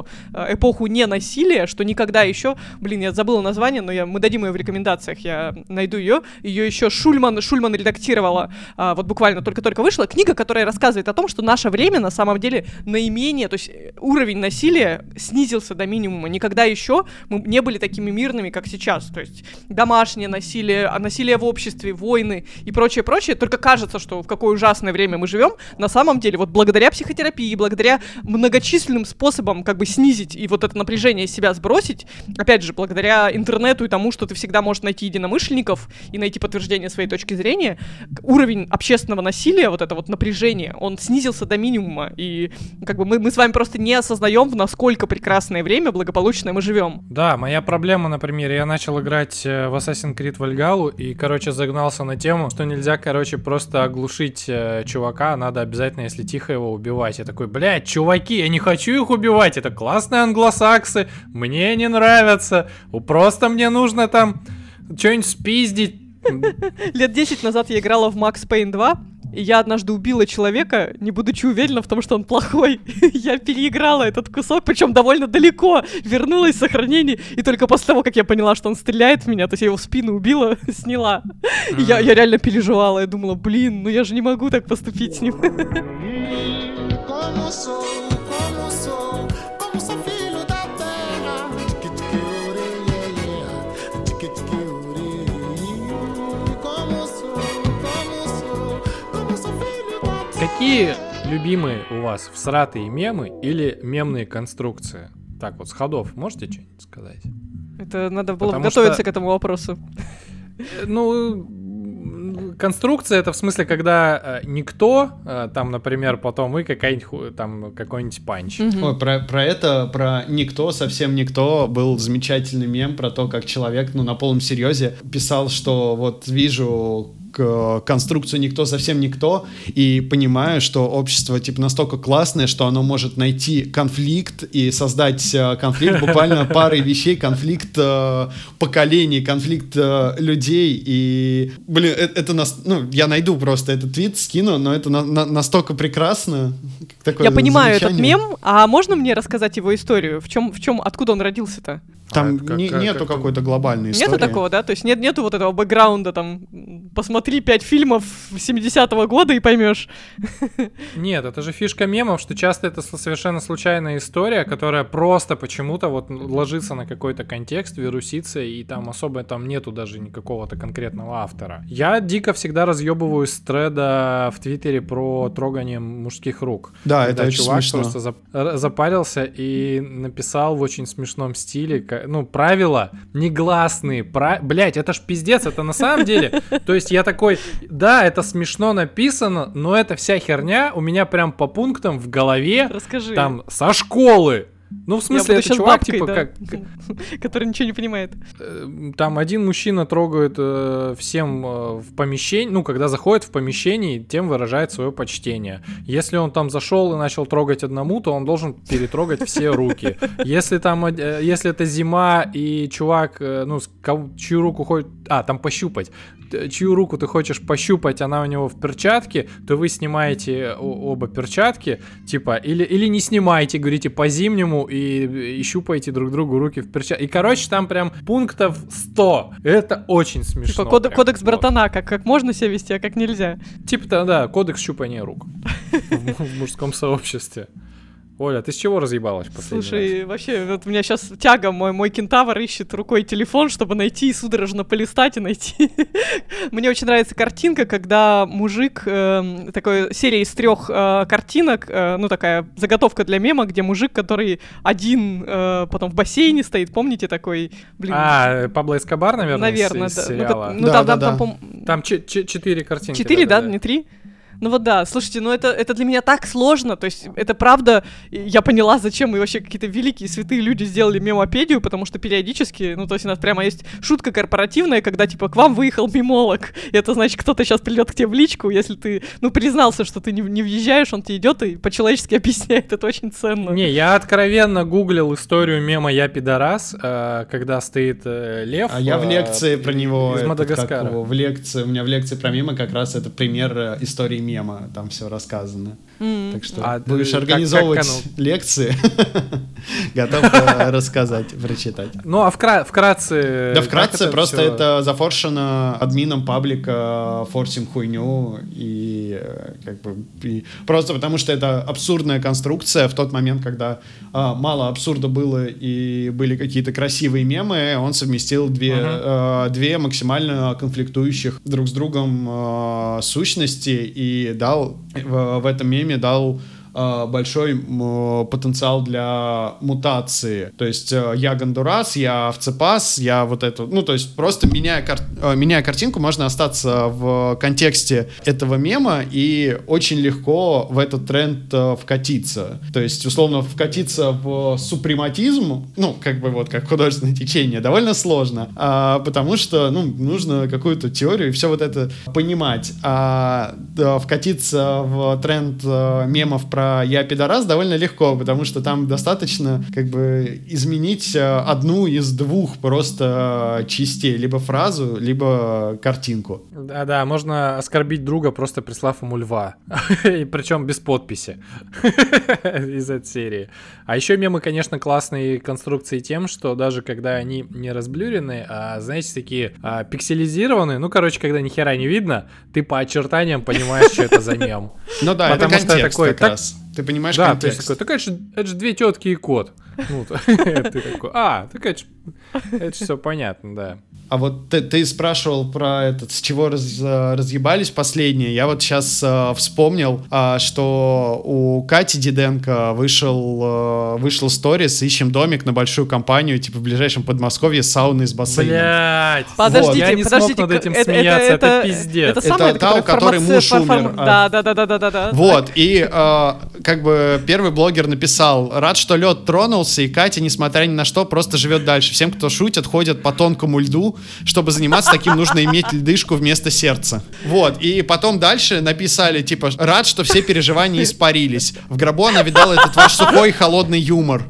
эпоху ненасилия, что никогда еще, блин, я забыла название, но я, мы дадим ее в рекомендациях, я найду ее, ее еще Шульман, Шульман редактировала, а, вот буквально только-только вышла, книга, которая рассказывает о том, что наше время на самом деле наименее, то есть уровень насилия снизился до минимума, никогда еще мы не были такими мирными, как сейчас, то есть домашнее насилие, насилие в обществе, войны и прочее-прочее, только кажется, что в какое ужасное время мы живем, на самом деле, вот благодаря психотерапии, благодаря многочисленным способам, как бы снижения снизить и вот это напряжение из себя сбросить, опять же, благодаря интернету и тому, что ты всегда можешь найти единомышленников и найти подтверждение своей точки зрения, уровень общественного насилия, вот это вот напряжение, он снизился до минимума. И как бы мы, мы с вами просто не осознаем, в насколько прекрасное время, благополучное мы живем. Да, моя проблема, например, я начал играть в Assassin's Creed Valhalla и, короче, загнался на тему, что нельзя, короче, просто оглушить чувака, надо обязательно, если тихо, его убивать. Я такой, блядь, чуваки, я не хочу их убивать, это классные англосаксы, мне не нравятся, просто мне нужно там что-нибудь спиздить. Лет десять назад я играла в Max Payne два, и я однажды убила человека, не будучи уверена в том, что он плохой. Я переиграла этот кусок, причем довольно далеко, вернулась в сохранение, и только после того, как я поняла, что он стреляет в меня, то есть я его в спину убила, сняла. Mm-hmm. Я, я реально переживала, я думала, блин, ну я же не могу так поступить с ним. Какие любимые у вас всратые мемы или мемные конструкции? Так вот, с ходов можете что-нибудь сказать? Это надо было Потому готовиться что... к этому вопросу. Ну, конструкция — это в смысле, когда э, никто, э, там, например, потом и какая-нибудь, там, какой-нибудь панч. Угу. Ой, про, про это, про никто, совсем никто, был замечательный мем про то, как человек, ну, на полном серьезе писал, что вот вижу... конструкцию «никто, совсем никто», и понимаю, что общество типа настолько классное, что оно может найти конфликт и создать конфликт буквально парой вещей, конфликт поколений, конфликт людей, и, блин, это нас... Ну, я найду просто этот твит, скину, но это на- на- настолько прекрасно. Такое я понимаю этот мем, а можно мне рассказать его историю? В чем, в чем, откуда он родился-то? Там а, как, не, как, нету как, какой-то глобальной нету истории. Нету такого, да? То есть нет, нету вот этого бэкграунда, там, посмотри пять фильмов семидесятого года и поймешь. Нет, это же фишка мемов, что часто это совершенно случайная история, которая просто почему-то вот ложится на какой-то контекст, вирусится, и там особо там нету даже никакого-то конкретного автора. Я дико всегда разъебываю с треда в Твиттере про трогание мужских рук. Да, когда это чувак очень смешно. Чувак просто запарился и написал в очень смешном стиле, ну, правила негласные, пра... блять, это ж пиздец, это на самом деле, то есть я такой, да, это смешно написано, но эта вся херня у меня прям по пунктам в голове. Расскажи. Там со школы. Ну, в смысле, это чувак, бабкой, типа, да, как... который ничего не понимает. Там один мужчина трогает э, всем э, в помещении, ну, когда заходит в помещение, тем выражает свое почтение. Если он там зашел и начал трогать одному, то он должен перетрогать все руки. Если там, э, если это зима, и чувак, э, ну, чью руку хоть... А, там пощупать. Чью руку ты хочешь пощупать, она у него в перчатке, то вы снимаете оба перчатки, типа, или, или не снимаете, говорите, по-зимнему, и, и щупаете друг другу руки в перчатке. И, короче, там прям пунктов сто. Это очень смешно. Типа код- кодекс вот. Братана, как, как можно себя вести, а как нельзя. Типа, да, кодекс щупания рук в мужском сообществе. Оля, ты с чего разъебалась в последний Слушай, раз? Вообще, вот у меня сейчас тяга, мой, мой кентавр ищет рукой телефон, чтобы найти, судорожно полистать и найти. Мне очень нравится картинка, когда мужик, э, такой серия из трех э, картинок, э, ну такая заготовка для мема, где мужик, который один э, потом в бассейне стоит, помните такой? Блин, а, Пабло Эскобар, наверное, наверное из, да. из сериала. Ну, ну, да, там, да, там, да. Там, там ч- ч- четыре картинки. Четыре, да, да, да, не три? Ну вот да, слушайте, ну это, это для меня так сложно, то есть это правда, я поняла, зачем и вообще какие-то великие святые люди сделали мемопедию, потому что периодически, ну то есть у нас прямо есть шутка корпоративная, когда типа к вам выехал мемолог, и это значит, кто-то сейчас придет к тебе в личку, если ты, ну признался, что ты не, не въезжаешь, он тебе идет и по-человечески объясняет, это очень ценно. Не, я откровенно гуглил историю мема «Я пидорас», когда стоит лев. А я в лекции про него, из Мадагаскара. Как, в лекции, у меня в лекции про мемы как раз это пример истории мема, там все рассказано. Mm-hmm. Так что а будешь ты, организовывать как, как лекции, готов рассказать, прочитать. Ну, а вкратце... Да, вкратце, просто это зафоршено админом паблика, форсим хуйню, и как бы... Просто потому, что это абсурдная конструкция в тот момент, когда мало абсурда было и были какие-то красивые мемы, он совместил две максимально конфликтующих друг с другом сущности и дал в этом меме дал большой потенциал для мутации. То есть я гондурас, я овцепас, я вот это... Ну, то есть просто меняя, кар... меняя картинку, можно остаться в контексте этого мема и очень легко в этот тренд вкатиться. То есть, условно, вкатиться в супрематизм, ну, как бы вот как художественное течение, довольно сложно, потому что, ну, нужно какую-то теорию и все вот это понимать. А вкатиться в тренд мемов про «я пидорас» довольно легко, потому что там достаточно как бы изменить одну из двух просто частей, либо фразу, либо картинку. Да-да, можно оскорбить друга, просто прислав ему льва, и причем без подписи из этой серии. А еще мемы, конечно, классные конструкции тем, что даже когда они не разблюрены, а, знаете, такие а, пикселизированные, ну, короче, когда ни хера не видно, ты по очертаниям понимаешь, что это за мем. Ну да, это контекст как раз. Ты понимаешь, да, контекст. Да, ты такой, так это же две тетки и кот. Ну, ты такой, а, так это же все понятно, да. А вот ты, ты спрашивал про этот, с чего раз, разъебались последние. Я вот сейчас э, вспомнил, э, что у Кати Диденко вышел э, вышел сторис, ищем домик на большую компанию, типа в ближайшем Подмосковье с сауной с бассейном. Блять, вот. Подождите, я не подождите, смог над этим это, смеяться, это, это, это пиздец. Это, это, самое, это та, у которой муж фарм... умер. Да, да, да, да, да, да, да. Вот, и э, как бы первый блогер написал: рад, что лед тронулся, и Катя, несмотря ни на что, просто живет дальше. Всем, кто шутит, ходят по тонкому льду. Чтобы заниматься таким, нужно иметь льдышку вместо сердца. Вот, и потом дальше написали, типа, рад, что все переживания испарились. В гробу она видала этот ваш сухой и холодный юмор.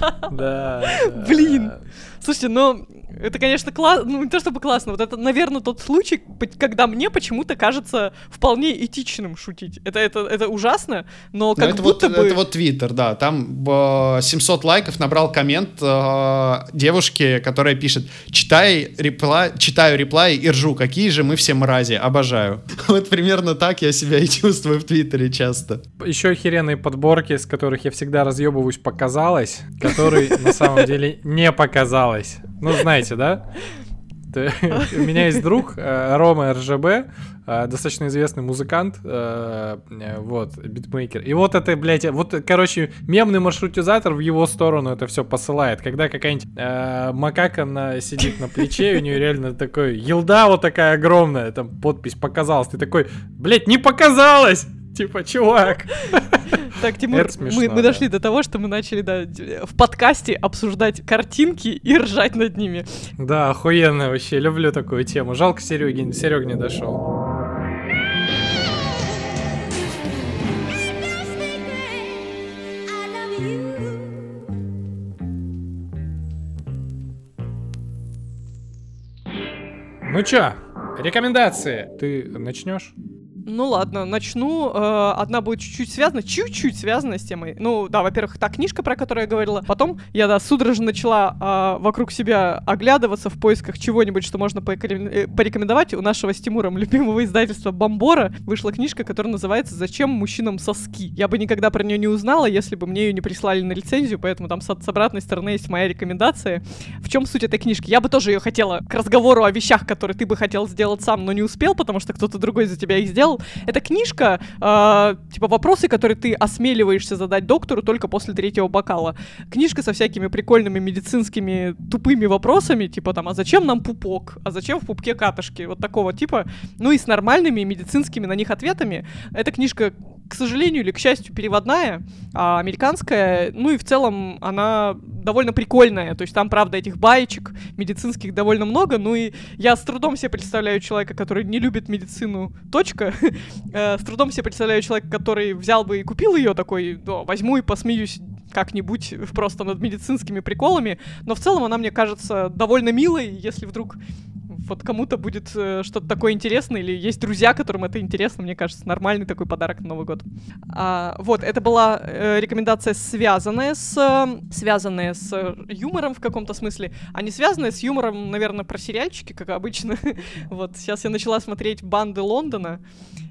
Да, да. Блин, слушайте, ну... Это, конечно, классно, ну, не то чтобы классно, вот это, наверное, тот случай, когда мне почему-то кажется вполне этичным шутить. Это, это, это ужасно, но как но это будто вот, бы... Это вот Твиттер, да, там э, семьсот лайков набрал коммент э, девушки, которая пишет: «Читай реплай, читаю реплай и ржу, какие же мы все мрази, обожаю». Вот примерно так я себя и чувствую в Твиттере часто. Еще охеренные подборки, с которых я всегда разъебываюсь, показалось, которые на самом деле не показалось. Ну, знаете, да? У меня есть друг Рома РЖБ, достаточно известный музыкант, вот, битмейкер. И вот это, блядь, вот, короче, мемный маршрутизатор в его сторону это все посылает. Когда какая-нибудь э, макака на, сидит на плече, у нее реально такой елда вот такая огромная, там подпись «показалось». Ты такой, блядь, не показалось! Типа, чувак. Так, Тимур, смешно, мы, мы да. дошли до того, что мы начали, да, в подкасте обсуждать картинки и ржать над ними. Да, охуенно вообще, люблю такую тему. Жалко, Сереги, Серег не дошел. Ну чё, рекомендации? Ты начнешь? Ну ладно, начну. Одна будет чуть-чуть связана, чуть-чуть связана с темой. Ну да, во-первых, та книжка, про которую я говорила. Потом я, да, судорожно начала э, вокруг себя оглядываться в поисках чего-нибудь, что можно порекомендовать. У нашего с Тимуром любимого издательства «Бомбора» вышла книжка, которая называется «Зачем мужчинам соски?». Я бы никогда про нее не узнала, если бы мне ее не прислали на рецензию, поэтому там с обратной стороны есть моя рекомендация. В чем суть этой книжки? Я бы тоже ее хотела к разговору о вещах, которые ты бы хотел сделать сам, но не успел, потому что кто-то другой за тебя их сделал. Это книжка, э, типа вопросы, которые ты осмеливаешься задать доктору только после третьего бокала. Книжка со всякими прикольными медицинскими тупыми вопросами, типа там, а зачем нам пупок? А зачем в пупке катышки? Вот такого типа. Ну и с нормальными медицинскими на них ответами. Эта книжка, к сожалению или к счастью, переводная, а американская, ну и в целом она довольно прикольная, то есть там, правда, этих баечек медицинских довольно много, ну и я с трудом себе представляю человека, который не любит медицину, точка, с трудом себе представляю человека, который взял бы и купил ее, такой, возьму и посмеюсь как-нибудь просто над медицинскими приколами, но в целом она мне кажется довольно милой, если вдруг... Вот кому-то будет э, что-то такое интересное, или есть друзья, которым это интересно, мне кажется, нормальный такой подарок на Новый год. А, вот, это была э, рекомендация, связанная с, э, связанная с э, юмором в каком-то смысле, а не связанная с юмором, наверное, про сериальчики, как обычно. Вот, сейчас я начала смотреть «Банды Лондона»,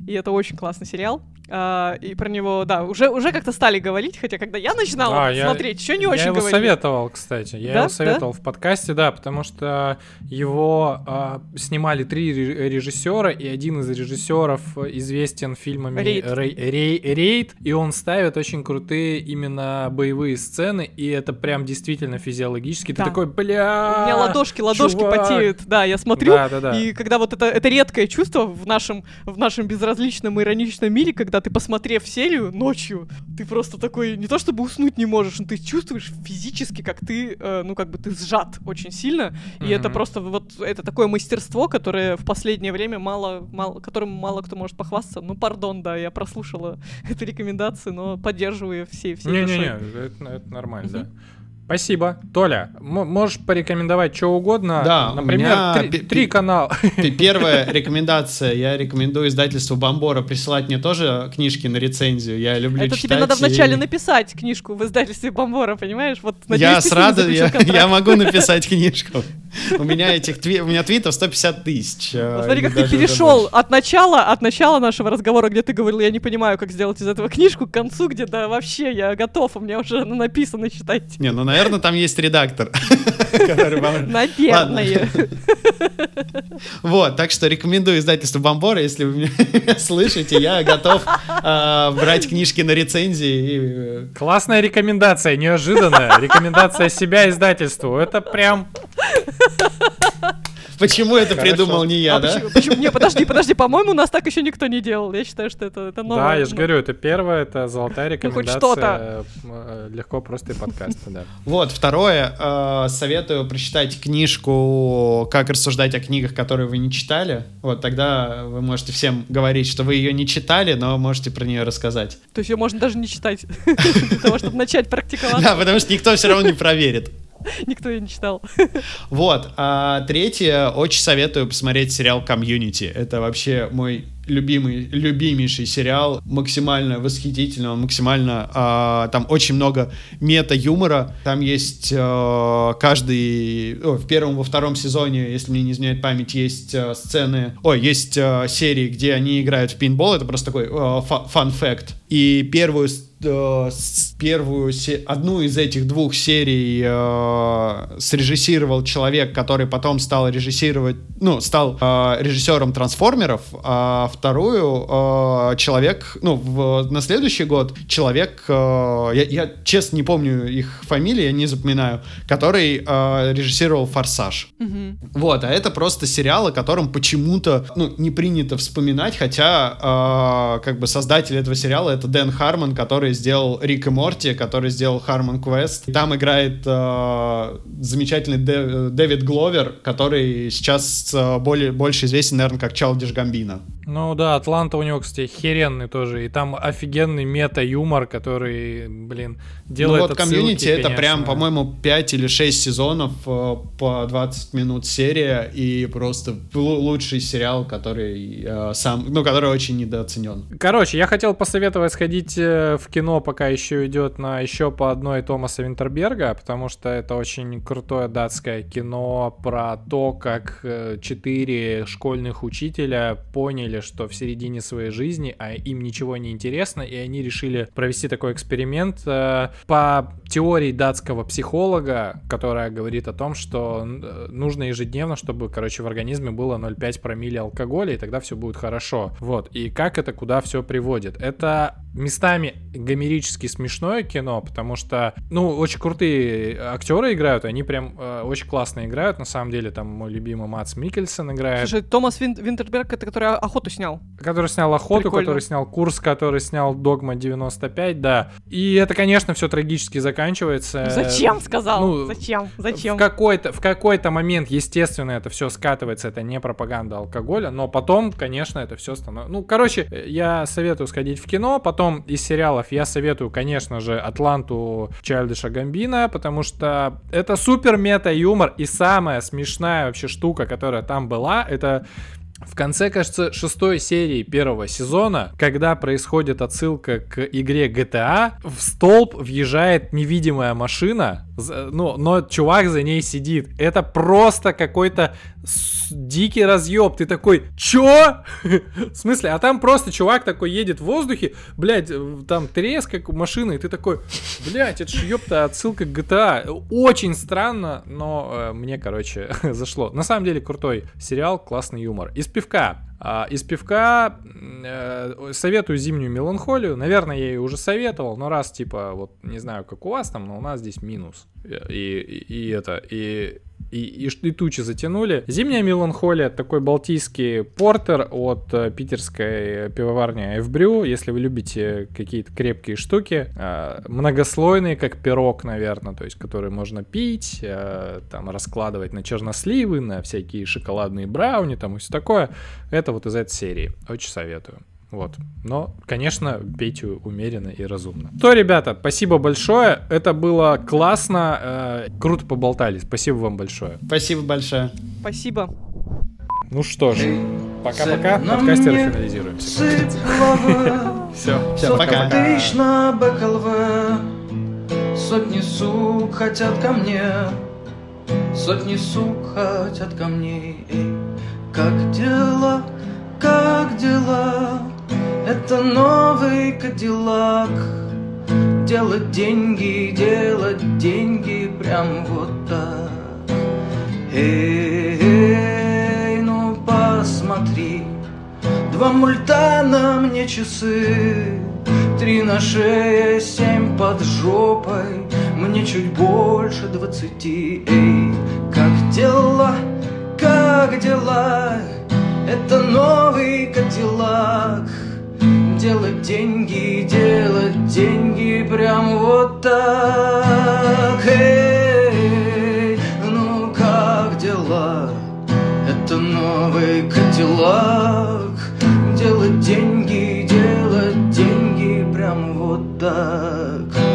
и это очень классный сериал. А, и про него, да, уже, уже как-то стали говорить, хотя когда я начинала а, смотреть, я, еще не очень говорили. Я его советовал, кстати, я да? его советовал да? в подкасте, да, потому что его а, снимали три режиссера, и один из режиссеров известен фильмами Рейд. Рей, Рей, Рейд, и он ставит очень крутые именно боевые сцены, и это прям действительно физиологически. Да. Ты такой, бля, у меня ладошки, ладошки чувак. потеют, да, я смотрю, да, да, да. И когда вот это, это редкое чувство в нашем, в нашем безразличном ироничном мире, когда ты, посмотрев серию ночью, ты просто такой, не то чтобы уснуть не можешь, но ты чувствуешь физически, как ты, э, ну как бы ты сжат очень сильно, mm-hmm. и это просто вот, это такое мастерство, которое в последнее время мало, мало, которым мало кто может похвастаться, ну пардон, да, я прослушала эту рекомендацию, но поддерживаю все, все души. Не-не-не, это, это нормально, mm-hmm. да. Спасибо. Толя, м- можешь порекомендовать что угодно? Да, например, три, пи- три канала. Первая рекомендация. Я рекомендую издательству Бомбора присылать мне тоже книжки на рецензию. Я люблю это читать. Это тебе надо вначале и... написать книжку в издательстве Бомбора, понимаешь? Вот, надеюсь, я с радостью, я, я могу написать книжку. У меня этих тви... у меня твитов сто пятьдесят тысяч. Смотри, как ты перешел от начала, от начала нашего разговора, где ты говорил, я не понимаю, как сделать из этого книжку, к концу, где да вообще я готов, у меня уже написано, читайте. Не, ну, наверное, Наверное, там есть редактор. Наверное. Вот, так что рекомендую издательство Бомбора, если вы меня слышите, я готов брать книжки на рецензии. Классная рекомендация, неожиданная. Рекомендация себя издательству. Это прям... Почему это Хорошо. придумал не я, а да? Почему, почему? Не, подожди, подожди, по-моему, у нас так еще никто не делал. Я считаю, что это, это новое. Да, я же говорю, это первое, это золотая рекомендация. Легко, просто и подкасты, да. Вот, второе, советую прочитать книжку «Как рассуждать о книгах, которые вы не читали». Вот, тогда вы можете всем говорить, что вы ее не читали, но можете про нее рассказать. То есть ее можно даже не читать, для того, чтобы начать практиковать. Да, потому что никто все равно не проверит. Никто ее не читал. Вот. А третье, очень советую посмотреть сериал «Комьюнити». Это вообще мой любимый, любимейший сериал. Максимально восхитительный, он максимально... А, там очень много мета-юмора. Там есть а, каждый... О, в первом, во втором сезоне, если мне не изменяет память, есть а, сцены... Ой, есть а, серии, где они играют в пейнтбол. Это просто такой а, фан-факт. И первую... Первую, одну из этих двух серий э, срежиссировал человек, который потом стал режиссировать, ну, стал э, режиссером «Трансформеров», а вторую э, человек, ну, в, на следующий год человек, э, я, я честно не помню их фамилии, я не запоминаю, который э, режиссировал «Форсаж». Mm-hmm. Вот, а это просто сериал, о котором почему-то, ну, не принято вспоминать, хотя э, как бы создатель этого сериала — это Дэн Хармон, который сделал Рик и Морти, который сделал Harmon Quest. Там играет э, замечательный Дэ, Дэвид Гловер, который сейчас э, более, больше известен, наверное, как Чалдиш Гамбино. Ну да, Атланта у него, кстати, херенный тоже. И там офигенный мета-юмор, который, блин, делает отсылки. Ну вот «Комьюнити» — это прям, по-моему, пять или шесть сезонов э, по двадцать минут серия, и просто л- лучший сериал, который э, сам, ну, который очень недооценен. Короче, я хотел посоветовать сходить в кино, кино пока еще идет на еще по одной Томаса Винтерберга, потому что это очень крутое датское кино про то, как четыре школьных учителя поняли, что в середине своей жизни а им ничего не интересно, и они решили провести такой эксперимент по теории датского психолога, которая говорит о том, что нужно ежедневно, чтобы, короче, в организме было ноль целых пять десятых промилле алкоголя, и тогда все будет хорошо. Вот. И как это, куда все приводит. Это местами гомерически смешное кино, потому что, ну, очень крутые актеры играют, они прям э, очень классно играют, на самом деле, там мой любимый Мадс Миккельсен играет. Слушай, Томас Вин- Винтерберг, это который «Охоту» снял. Который снял «Охоту», прикольно. Который снял «Курс», который снял «Догма девяносто пять», да. И это, конечно, все трагически заканчивается. Зачем, сказал? Ну, Зачем? Зачем? В какой-то, в какой-то момент, естественно, это все скатывается, это не пропаганда алкоголя, но потом, конечно, это все становится... Ну, короче, я советую сходить в кино, потом из сериалов я советую, конечно же, «Атланту» Чайлдиша Гамбино, потому что это супер мета-юмор, и самая смешная вообще штука, которая там была, это В конце, кажется, шестой серии первого сезона, когда происходит отсылка к игре джи ти эй, в столб въезжает невидимая машина, ну, но чувак за ней сидит. Это просто какой-то дикий разъеб. Ты такой, чё? В смысле? А там просто чувак такой едет в воздухе, блядь, там треск как у машины, и ты такой, блядь, это ж ёпта отсылка к джи ти эй. Очень странно, но мне, короче, зашло. На самом деле крутой сериал, классный юмор. Из пивка. Из пивка э, советую «Зимнюю меланхолию». Наверное, я ее уже советовал, но раз, типа, вот не знаю, как у вас там, но у нас здесь минус. И, и, и это, и, и, и, и тучи затянули. «Зимняя меланхолия» — такой балтийский портер от э, питерской пивоварни «Эвбрю». Если вы любите какие-то крепкие штуки, э, многослойные, как пирог, наверное, то есть, которые можно пить, э, там, раскладывать на черносливы, на всякие шоколадные брауни, там, и все такое. Это вот из этой серии. Очень советую. Вот. Но, конечно, пейте умеренно и разумно. То, ребята, спасибо большое. Это было классно. Э, круто поболтали. Спасибо вам большое. Спасибо большое. Спасибо. Ну что же, пока-пока. Подкастеры, финализируемся. Все. Все, пока. Сотни сук хотят ко мне. Сотни сук хотят ко мне. Как дела, как дела? Это новый Кадиллак. Делать деньги, делать деньги прям вот так. Эй, эй, ну посмотри. Два мульта на мне часы. Три на шее, семь под жопой. Мне чуть больше двадцати. Эй, как дела? Как дела? Это новый Кадиллак. Делать деньги, делать деньги прям вот так. Эй, ну как дела? Это новый Кадиллак. Делать деньги, делать деньги прям вот так.